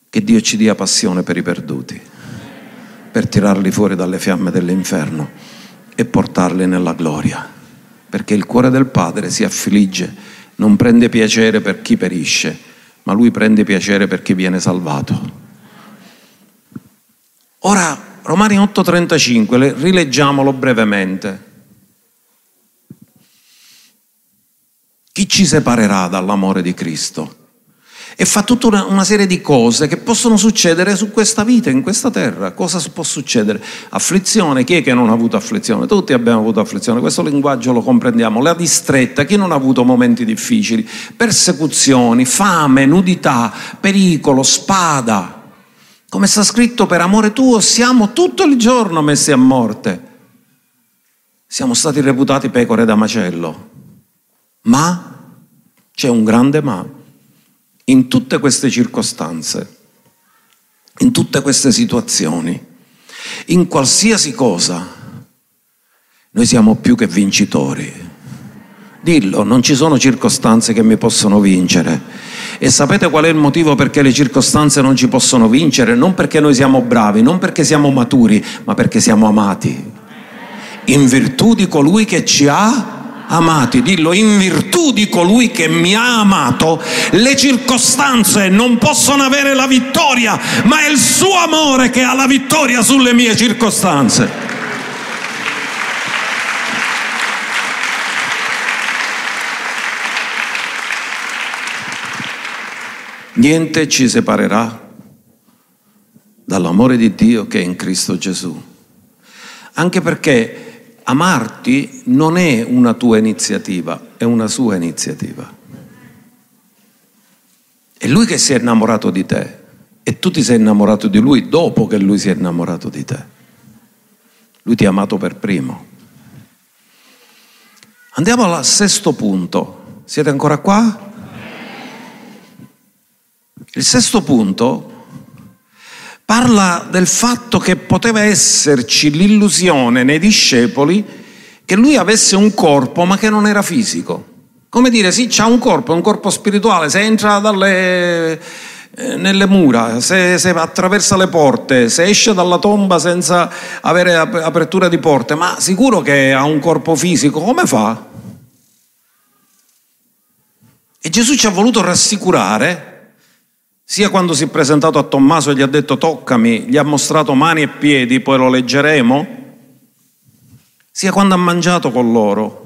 Che Dio ci dia passione per i perduti, per tirarli fuori dalle fiamme dell'inferno e portarli nella gloria, perché il cuore del Padre si affligge, non prende piacere per chi perisce, ma Lui prende piacere per chi viene salvato. Ora, Romani otto trentacinque, rileggiamolo brevemente. Chi ci separerà dall'amore di Cristo? E fa tutta una, una serie di cose che possono succedere su questa vita, in questa terra. Cosa può succedere? Afflizione, chi è che non ha avuto afflizione? Tutti abbiamo avuto afflizione, questo linguaggio lo comprendiamo. La distretta, chi non ha avuto momenti difficili? Persecuzioni, fame, nudità, pericolo, spada. Come sta scritto, per amore tuo siamo tutto il giorno messi a morte. Siamo stati reputati pecore da macello. Ma, c'è un grande ma. In tutte queste circostanze, in tutte queste situazioni, in qualsiasi cosa, noi siamo più che vincitori. Dillo, non ci sono circostanze che mi possono vincere. E sapete qual è il motivo perché le circostanze non ci possono vincere? Non perché noi siamo bravi, non perché siamo maturi, ma perché siamo amati. In virtù di colui che ci ha amati, dillo, in virtù di colui che mi ha amato, le circostanze non possono avere la vittoria, ma è il suo amore che ha la vittoria sulle mie circostanze. Niente ci separerà dall'amore di Dio che è in Cristo Gesù. Anche perché amarti non è una tua iniziativa, è una sua iniziativa. È lui che si è innamorato di te e tu ti sei innamorato di lui dopo che lui si è innamorato di te. Lui ti ha amato per primo. Andiamo al sesto punto. Siete ancora qua? Il sesto punto parla del fatto che poteva esserci l'illusione nei discepoli che lui avesse un corpo ma che non era fisico. Come dire, sì, c'ha un corpo, è un corpo spirituale, se entra dalle, eh, nelle mura, se, se attraversa le porte, se esce dalla tomba senza avere ap- apertura di porte, ma sicuro che ha un corpo fisico, come fa? E Gesù ci ha voluto rassicurare, sia quando si è presentato a Tommaso e gli ha detto toccami, gli ha mostrato mani e piedi, poi lo leggeremo, sia quando ha mangiato con loro.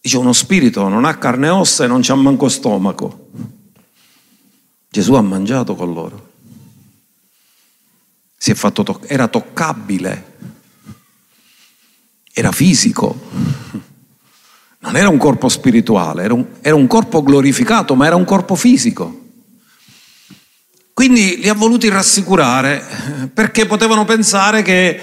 Dice, uno spirito non ha carne e ossa e non c'ha manco stomaco. Gesù ha mangiato con loro. Si è fatto to- era toccabile, era fisico, non era un corpo spirituale, era un, era un corpo glorificato, ma era un corpo fisico. Quindi li ha voluti rassicurare, perché potevano pensare che,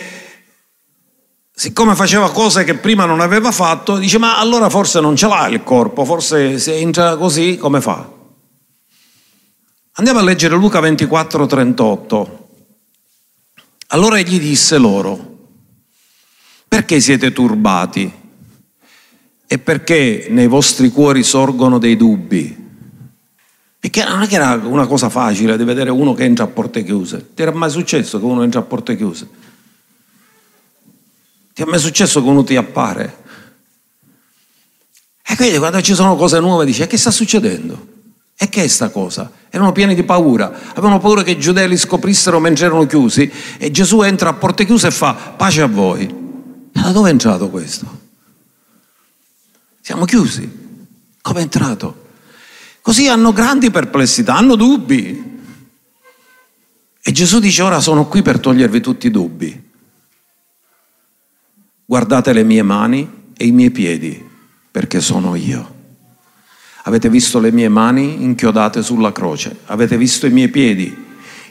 siccome faceva cose che prima non aveva fatto, dice ma allora forse non ce l'ha il corpo, forse se entra così come fa? Andiamo a leggere Luca ventiquattro trentotto. Allora egli disse loro, perché siete turbati e perché nei vostri cuori sorgono dei dubbi? Perché non è che era una cosa facile di vedere uno che entra a porte chiuse. Ti era mai successo che uno entra a porte chiuse? Ti è mai successo che uno ti appare? E quindi quando ci sono cose nuove dici, che sta succedendo? E che è sta cosa? Erano pieni di paura, avevano paura che i giudei li scoprissero mentre erano chiusi, e Gesù entra a porte chiuse e fa pace a voi. Ma da dove è entrato questo? Siamo chiusi, come è entrato? Così hanno grandi perplessità, hanno dubbi, e Gesù dice ora sono qui per togliervi tutti i dubbi. Guardate le mie mani e i miei piedi, perché sono io. Avete visto le mie mani inchiodate sulla croce, avete visto i miei piedi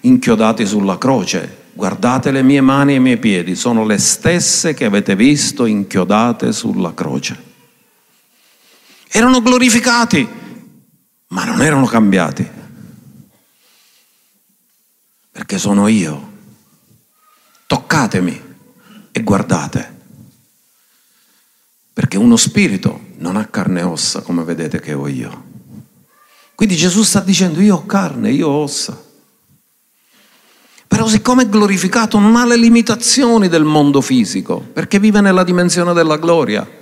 inchiodati sulla croce. Guardate le mie mani e i miei piedi, sono le stesse che avete visto inchiodate sulla croce. Erano glorificati, ma non erano cambiati, perché sono io. Toccatemi e guardate. Perché uno spirito non ha carne e ossa come vedete che ho io. Quindi Gesù sta dicendo io ho carne, io ho ossa. Però siccome è glorificato non ha le limitazioni del mondo fisico, perché vive nella dimensione della gloria.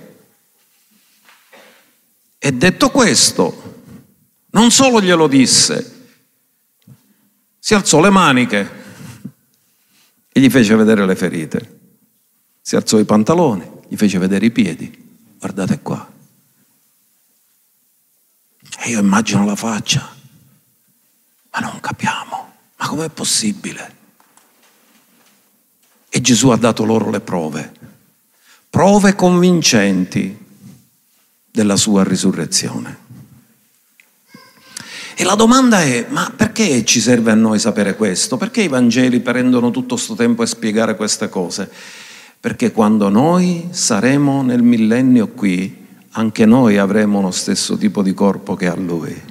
E detto questo, non solo glielo disse, si alzò le maniche e gli fece vedere le ferite. Si alzò i pantaloni, gli fece vedere i piedi. Guardate qua. E io immagino la faccia. Ma non capiamo. Ma com'è possibile? E Gesù ha dato loro le prove. Prove convincenti della sua risurrezione. E la domanda è, ma perché ci serve a noi sapere questo? Perché i Vangeli prendono tutto sto tempo a spiegare queste cose? Perché quando noi saremo nel millennio qui, anche noi avremo lo stesso tipo di corpo che ha Lui,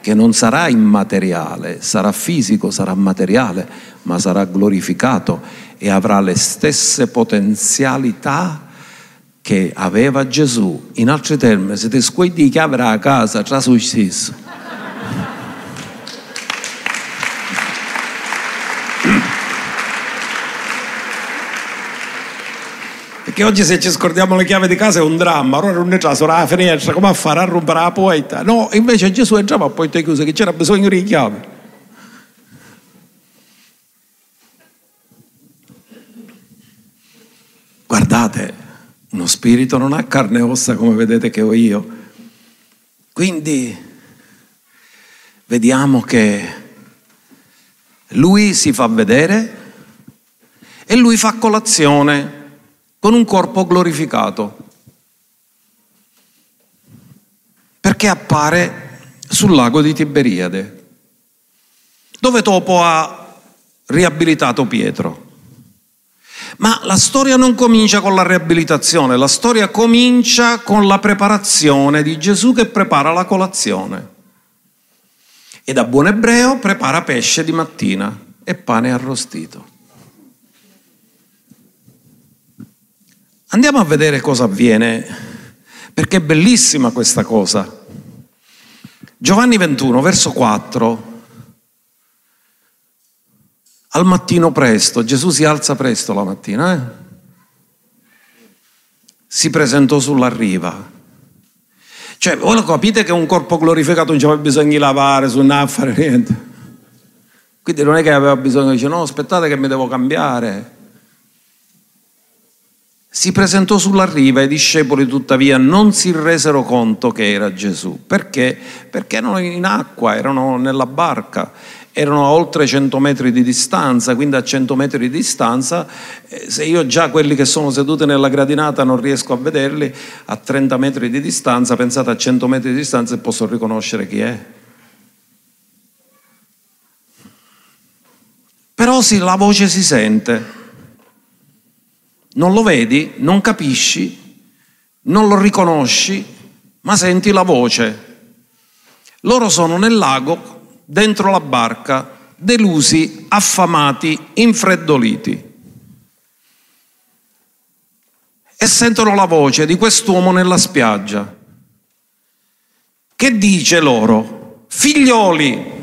che non sarà immateriale, sarà fisico, sarà materiale, ma sarà glorificato e avrà le stesse potenzialità che aveva Gesù. In altri termini, siete quelli che avrà a casa tra se stesso. Perché oggi se ci scordiamo le chiavi di casa è un dramma, allora non entra sulla finestra, come a fare a rompere la porta? No, invece Gesù entrava a porte chiuse, che c'era bisogno di chiavi. Guardate, uno spirito non ha carne e ossa come vedete che ho io. Quindi vediamo che Lui si fa vedere e Lui fa colazione con un corpo glorificato, perché appare sul lago di Tiberiade, dove dopo ha riabilitato Pietro. Ma la storia non comincia con la riabilitazione, la storia comincia con la preparazione di Gesù che prepara la colazione. E da buon ebreo prepara pesce di mattina e pane arrostito. Andiamo a vedere cosa avviene, perché è bellissima questa cosa. Giovanni ventuno, verso quattro. Al mattino presto, Gesù si alza presto la mattina, eh? Si presentò sulla riva. Cioè, voi lo capite che un corpo glorificato non c'aveva bisogno di lavare, suonare, fare niente. Quindi non è che aveva bisogno, dice no, aspettate che mi devo cambiare. Si presentò sulla riva e i discepoli tuttavia non si resero conto che era Gesù. Perché? Perché erano in acqua, erano nella barca, erano a oltre cento metri di distanza, quindi a cento metri di distanza, se io già quelli che sono seduti nella gradinata non riesco a vederli, a trenta metri di distanza, pensate a cento metri di distanza e posso riconoscere chi è. Però sì, la voce si sente. Non lo vedi, non capisci, non lo riconosci, ma senti la voce. Loro sono nel lago, dentro la barca, delusi, affamati, infreddoliti. E sentono la voce di quest'uomo nella spiaggia, che dice loro: figlioli.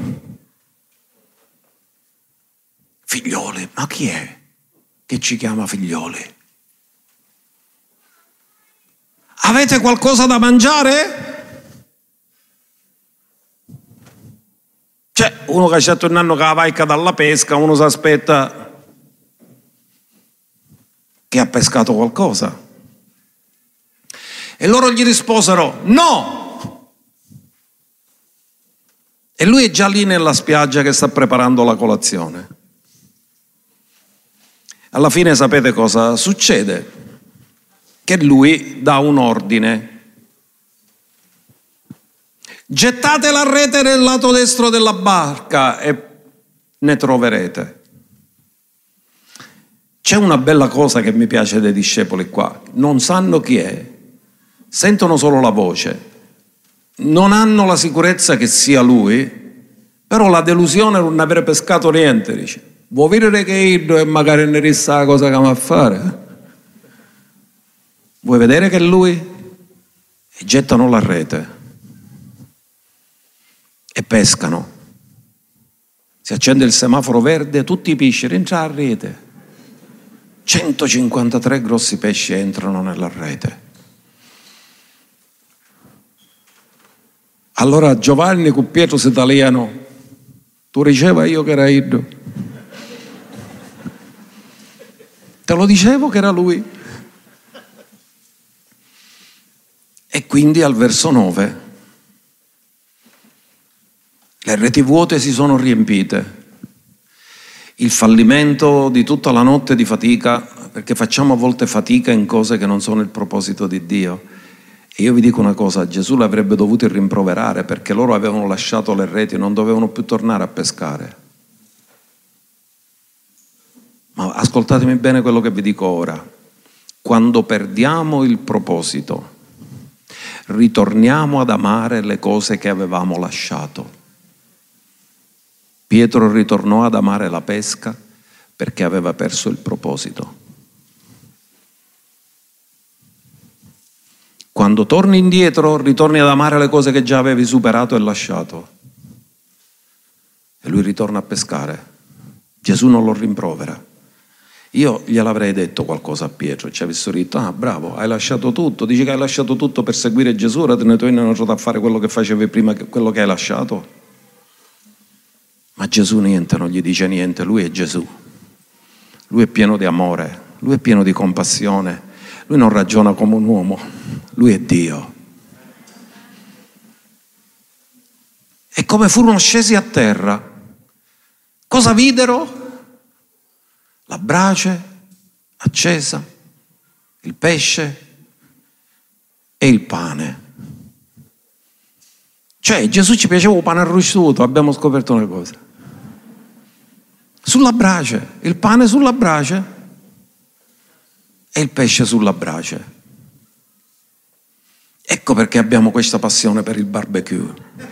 Figlioli, ma chi è che ci chiama figlioli? Avete qualcosa da mangiare? Cioè, uno che sta tornando con la vacca dalla pesca, uno si aspetta che ha pescato qualcosa. E loro gli risposero: no! E lui è già lì nella spiaggia che sta preparando la colazione. Alla fine sapete cosa succede? Che lui dà un ordine. Gettate la rete nel lato destro della barca e ne troverete. C'è una bella cosa che mi piace dei discepoli qua. Non sanno chi è, sentono solo la voce, non hanno la sicurezza che sia lui, però la delusione non aver pescato niente. Dice: vuol dire che io e magari ne rissa la cosa che mi ha a fare? Vuoi vedere che è lui? E gettano la rete. E pescano. Si accende il semaforo verde, tutti i pesci entrano a rete. centocinquantatré grossi pesci entrano nella rete. Allora Giovanni con Pietro si tagliano. Tu diceva io che era Iddo. Te lo dicevo che era lui. E quindi al verso nove le reti vuote si sono riempite. Il fallimento di tutta la notte di fatica, perché facciamo a volte fatica in cose che non sono il proposito di Dio. E io vi dico una cosa, Gesù l'avrebbe dovuto rimproverare perché loro avevano lasciato le reti, non dovevano più tornare a pescare. Ma ascoltatemi bene quello che vi dico ora. Quando perdiamo il proposito, ritorniamo ad amare le cose che avevamo lasciato. Pietro ritornò ad amare la pesca perché aveva perso il proposito. Quando torni indietro, ritorni ad amare le cose che già avevi superato e lasciato. E lui ritorna a pescare. Gesù non lo rimprovera. Io gliel'avrei detto qualcosa a Pietro, ci avessero detto: ah, bravo, hai lasciato tutto, dici che hai lasciato tutto per seguire Gesù, ora te ne torni a fare quello che facevi prima, quello che hai lasciato. Ma Gesù niente, non gli dice niente, lui è Gesù. Lui è pieno di amore, lui è pieno di compassione, lui non ragiona come un uomo, lui è Dio. E come furono scesi a terra, cosa videro? La brace accesa, il pesce e il pane. Cioè, Gesù ci piaceva il pane arrosciuto, abbiamo scoperto una cosa. Sulla brace, il pane sulla brace e il pesce sulla brace. Ecco perché abbiamo questa passione per il barbecue.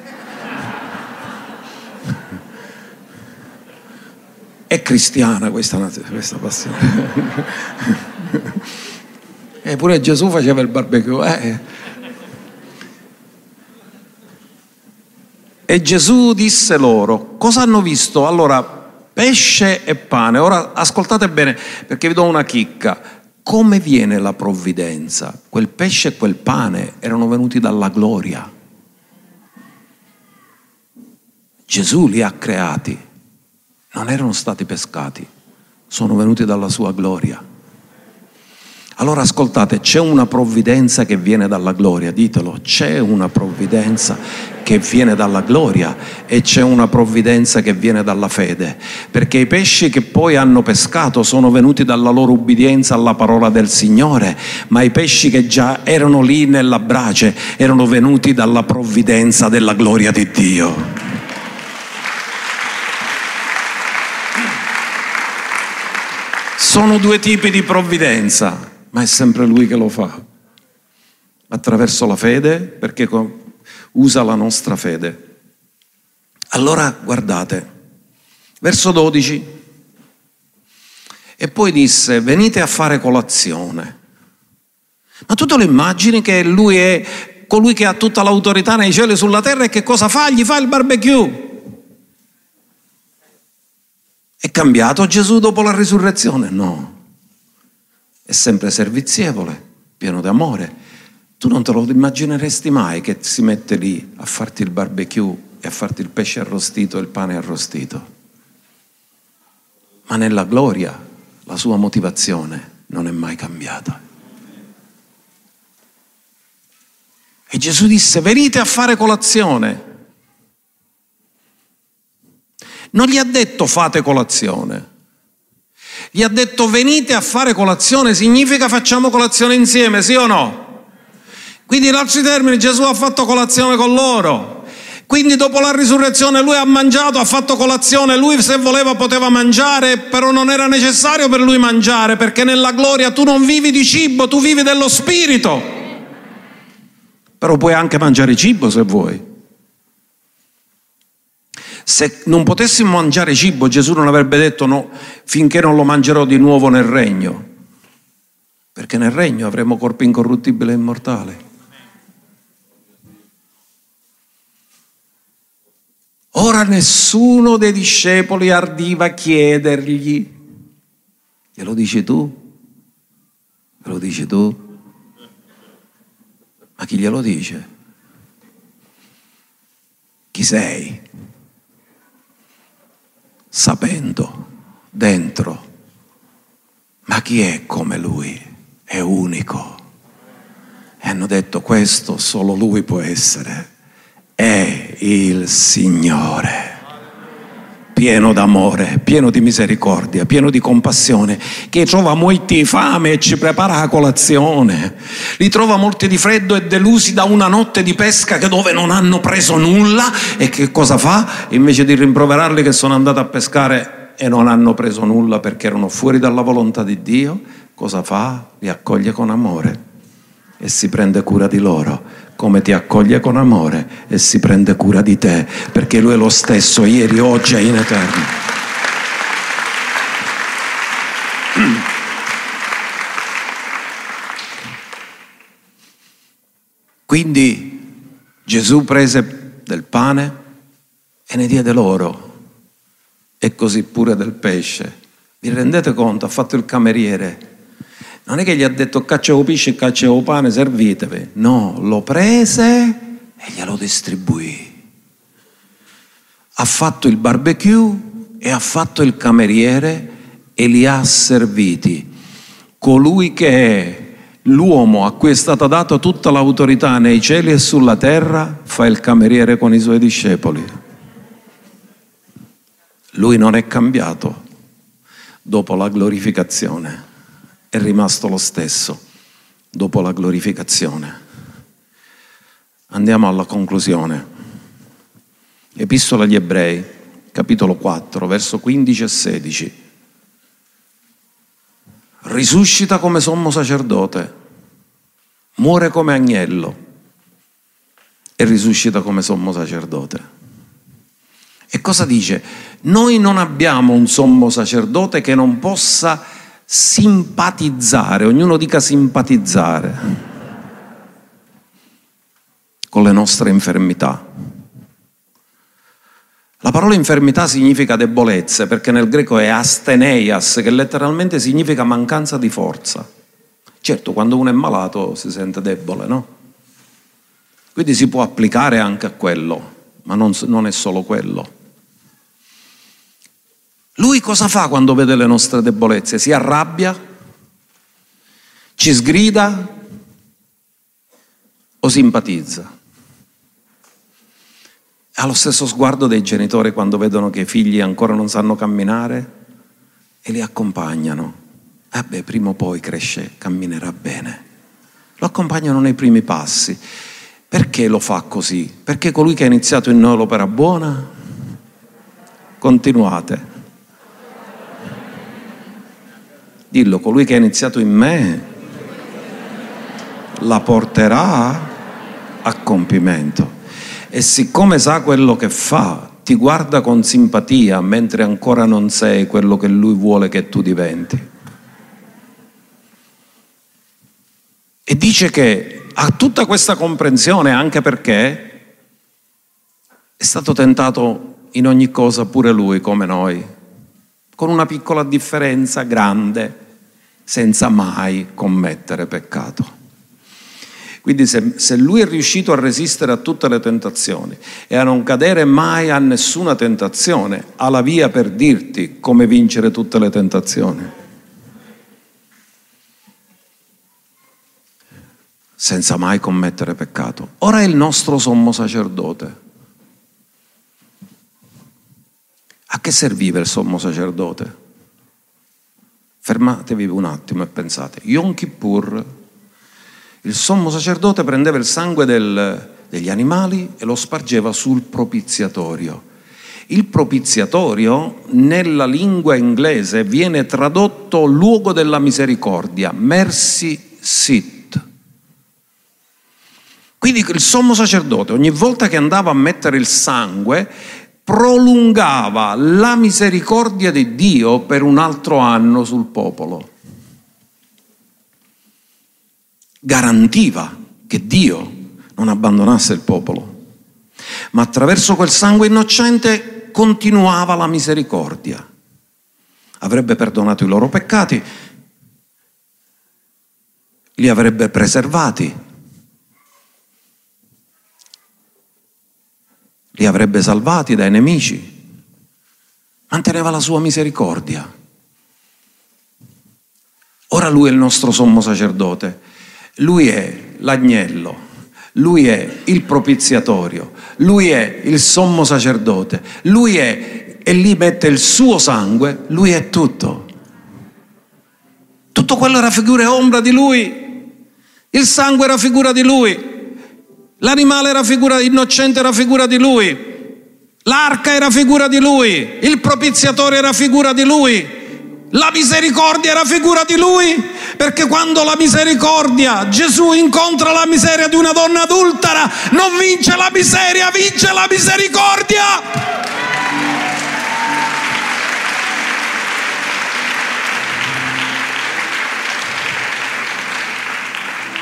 È cristiana questa, questa passione. Eppure Gesù faceva il barbecue. Eh. E Gesù disse loro: cosa hanno visto? Allora, pesce e pane. Ora ascoltate bene perché vi do una chicca. Come viene la provvidenza? Quel pesce e quel pane erano venuti dalla gloria. Gesù li ha creati, non erano stati pescati, sono venuti dalla sua gloria. Allora ascoltate, c'è una provvidenza che viene dalla gloria, ditelo, c'è una provvidenza che viene dalla gloria e c'è una provvidenza che viene dalla fede, perché i pesci che poi hanno pescato sono venuti dalla loro ubbidienza alla parola del Signore, ma i pesci che già erano lì nella brace erano venuti dalla provvidenza della gloria di Dio. Sono due tipi di provvidenza, ma è sempre Lui che lo fa. Attraverso la fede, perché usa la nostra fede. Allora, guardate, verso dodici. E poi disse, venite a fare colazione. Ma tu te lo immagini che Lui è colui che ha tutta l'autorità nei cieli e sulla terra e che cosa fa? Gli fa il barbecue. È cambiato Gesù dopo la risurrezione? No. È sempre servizievole, pieno d'amore. Tu non te lo immagineresti mai che si mette lì a farti il barbecue e a farti il pesce arrostito e il pane arrostito. Ma nella gloria la sua motivazione non è mai cambiata. E Gesù disse, venite a fare colazione. Non gli ha detto fate colazione, gli ha detto venite a fare colazione, significa facciamo colazione insieme, sì o no? Quindi in altri termini Gesù ha fatto colazione con loro, quindi dopo la risurrezione Lui ha mangiato, ha fatto colazione, Lui se voleva poteva mangiare, però non era necessario per Lui mangiare, perché nella gloria tu non vivi di cibo, tu vivi dello spirito. Però puoi anche mangiare cibo se vuoi. Se non potessimo mangiare cibo, Gesù non avrebbe detto no, finché non lo mangerò di nuovo nel regno. Perché nel regno avremo corpo incorruttibile e immortale. Ora nessuno dei discepoli ardiva chiedergli. Glielo dici tu? Glielo dici tu? Ma chi glielo dice? Chi sei? Sapendo dentro, ma chi è come Lui? È unico. E hanno detto, questo solo Lui può essere. È il Signore, pieno d'amore, pieno di misericordia, pieno di compassione, che trova molti di fame e ci prepara a colazione, li trova molti di freddo e delusi da una notte di pesca che dove non hanno preso nulla, e che cosa fa? Invece di rimproverarli che sono andati a pescare e non hanno preso nulla perché erano fuori dalla volontà di Dio, cosa fa? Li accoglie con amore e si prende cura di loro. Come ti accoglie con amore e si prende cura di te, perché Lui è lo stesso ieri, oggi e in eterno. Quindi Gesù prese del pane e ne diede loro, e così pure del pesce. Vi rendete conto? Ha fatto il cameriere. Non è che gli ha detto caccia o pesce e caccia o pane, servitevi. No, lo prese e glielo distribuì. Ha fatto il barbecue e ha fatto il cameriere e li ha serviti. Colui che è l'uomo a cui è stata data tutta l'autorità nei cieli e sulla terra fa il cameriere con i suoi discepoli. Lui non è cambiato dopo la glorificazione. È rimasto lo stesso dopo la glorificazione. Andiamo alla conclusione. Epistola agli Ebrei, capitolo quattro, verso quindici e sedici. Risuscita come sommo sacerdote, muore come agnello e risuscita come sommo sacerdote. E cosa dice? Noi non abbiamo un sommo sacerdote che non possa simpatizzare, ognuno dica simpatizzare, con le nostre infermità. La parola infermità significa debolezze, perché nel greco è asteneias, che letteralmente significa mancanza di forza. Certo, quando uno è malato si sente debole, no? Quindi si può applicare anche a quello, ma non, non è solo quello. Lui cosa fa quando vede le nostre debolezze? Si arrabbia? Ci sgrida? O simpatizza? Ha lo stesso sguardo dei genitori quando vedono che i figli ancora non sanno camminare e li accompagnano. Eh beh, prima o poi cresce, camminerà bene. Lo accompagnano nei primi passi. Perché lo fa così? Perché colui che ha iniziato in noi l'opera buona? Continuate. Dillo, colui che ha iniziato in me la porterà a compimento. E siccome sa quello che fa, ti guarda con simpatia mentre ancora non sei quello che lui vuole che tu diventi. E dice che ha tutta questa comprensione anche perché è stato tentato in ogni cosa pure lui come noi, con una piccola differenza grande, senza mai commettere peccato. Quindi se, se lui è riuscito a resistere a tutte le tentazioni e a non cadere mai a nessuna tentazione, ha la via per dirti come vincere tutte le tentazioni. Senza mai commettere peccato. Ora è il nostro sommo sacerdote. A che serviva il sommo sacerdote? Fermatevi un attimo e pensate. Yom Kippur, il sommo sacerdote prendeva il sangue del, degli animali e lo spargeva sul propiziatorio. Il propiziatorio nella lingua inglese viene tradotto luogo della misericordia, mercy seat. Quindi il sommo sacerdote ogni volta che andava a mettere il sangue prolungava la misericordia di Dio per un altro anno sul popolo. Garantiva che Dio non abbandonasse il popolo, ma attraverso quel sangue innocente continuava la misericordia. Avrebbe perdonato i loro peccati, li avrebbe preservati, li avrebbe salvati dai nemici, manteneva la sua misericordia. Ora lui è il nostro sommo sacerdote. Lui è l'agnello, lui è il propiziatorio, lui è il sommo sacerdote, lui è, e lì mette il suo sangue, lui è tutto. Tutto quello era figura e ombra di lui. Il sangue era figura di lui, l'animale era figura innocente, era figura di lui, l'arca era figura di lui, il propiziatore era figura di lui, la misericordia era figura di lui, perché quando la misericordia, Gesù incontra la miseria di una donna adultera, non vince la miseria, vince la misericordia.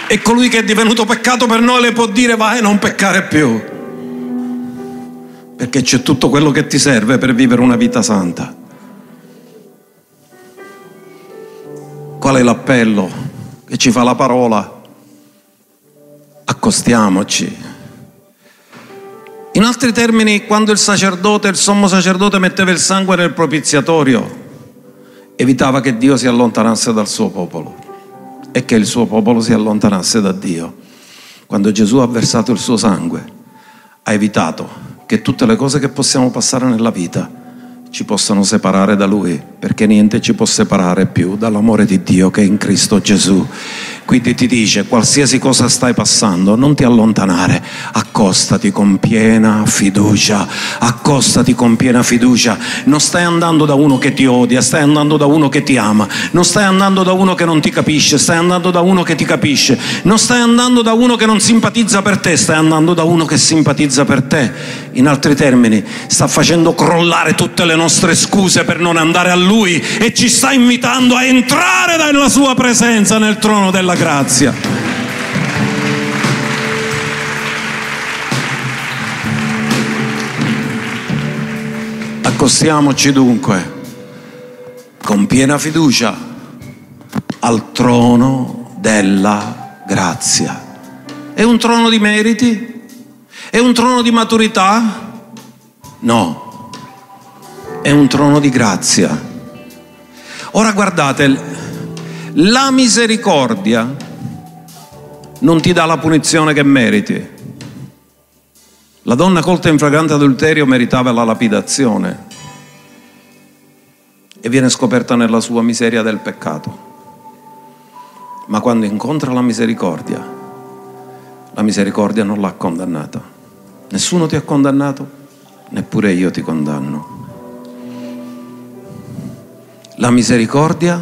E colui che è divenuto peccato per noi le può dire: vai, non peccare più, perché c'è tutto quello che ti serve per vivere una vita santa. Qual è l'appello che ci fa la parola? Accostiamoci. In altri termini, quando il sacerdote, il sommo sacerdote metteva il sangue nel propiziatorio, evitava che Dio si allontanasse dal suo popolo e che il suo popolo si allontanasse da Dio. Quando Gesù ha versato il suo sangue, ha evitato che tutte le cose che possiamo passare nella vita ci possano separare da Lui, perché niente ci può separare più dall'amore di Dio che è in Cristo Gesù. Quindi ti dice: qualsiasi cosa stai passando, non ti allontanare, accostati con piena fiducia, accostati con piena fiducia. Non stai andando da uno che ti odia, stai andando da uno che ti ama, non stai andando da uno che non ti capisce, stai andando da uno che ti capisce, non stai andando da uno che non simpatizza per te, stai andando da uno che simpatizza per te. In altri termini, sta facendo crollare tutte le nostre scuse per non andare a Lui e ci sta invitando a entrare nella sua presenza, nel trono della grazia. Accostiamoci dunque con piena fiducia al trono della grazia. È un trono di meriti? È un trono di maturità? No, è un trono di grazia. Ora guardate, la misericordia non ti dà la punizione che meriti. La donna colta in flagrante adulterio meritava la lapidazione e viene scoperta nella sua miseria del peccato. Ma quando incontra la misericordia, la misericordia non l'ha condannata. Nessuno ti ha condannato, neppure io ti condanno. La misericordia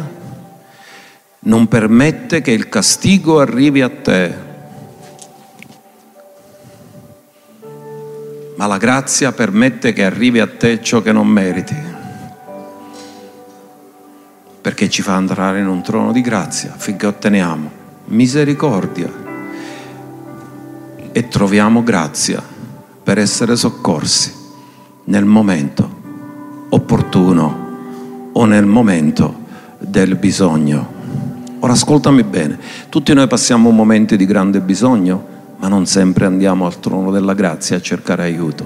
non permette che il castigo arrivi a te, ma la grazia permette che arrivi a te ciò che non meriti, perché ci fa entrare in un trono di grazia affinché otteniamo misericordia e troviamo grazia per essere soccorsi nel momento opportuno o nel momento del bisogno. Ora ascoltami bene, tutti noi passiamo momenti di grande bisogno, ma non sempre andiamo al trono della grazia a cercare aiuto.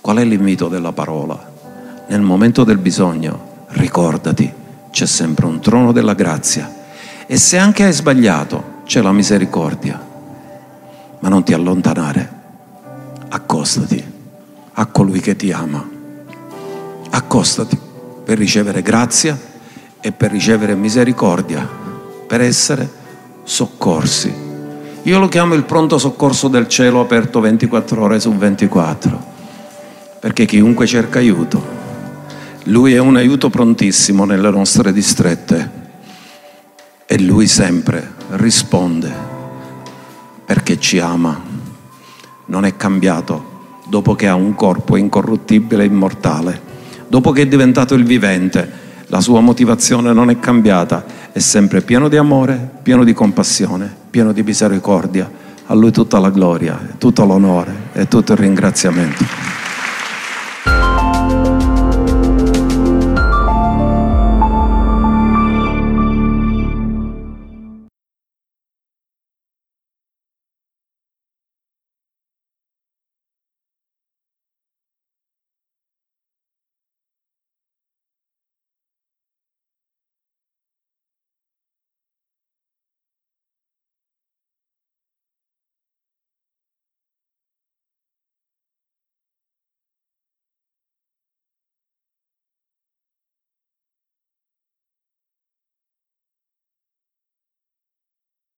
Qual è l'invito della parola? Nel momento del bisogno, ricordati, c'è sempre un trono della grazia, e se anche hai sbagliato, c'è la misericordia. Ma non ti allontanare, accostati a colui che ti ama, accostati per ricevere grazia e per ricevere misericordia, per essere soccorsi. Io lo chiamo il pronto soccorso del cielo, aperto ventiquattro ore su ventiquattro, perché chiunque cerca aiuto, lui è un aiuto prontissimo nelle nostre distrette, e lui sempre risponde, perché ci ama. Non è cambiato dopo che ha un corpo incorruttibile e immortale, dopo che è diventato il vivente. La sua motivazione non è cambiata, è sempre pieno di amore, pieno di compassione, pieno di misericordia. A Lui tutta la gloria, tutto l'onore e tutto il ringraziamento.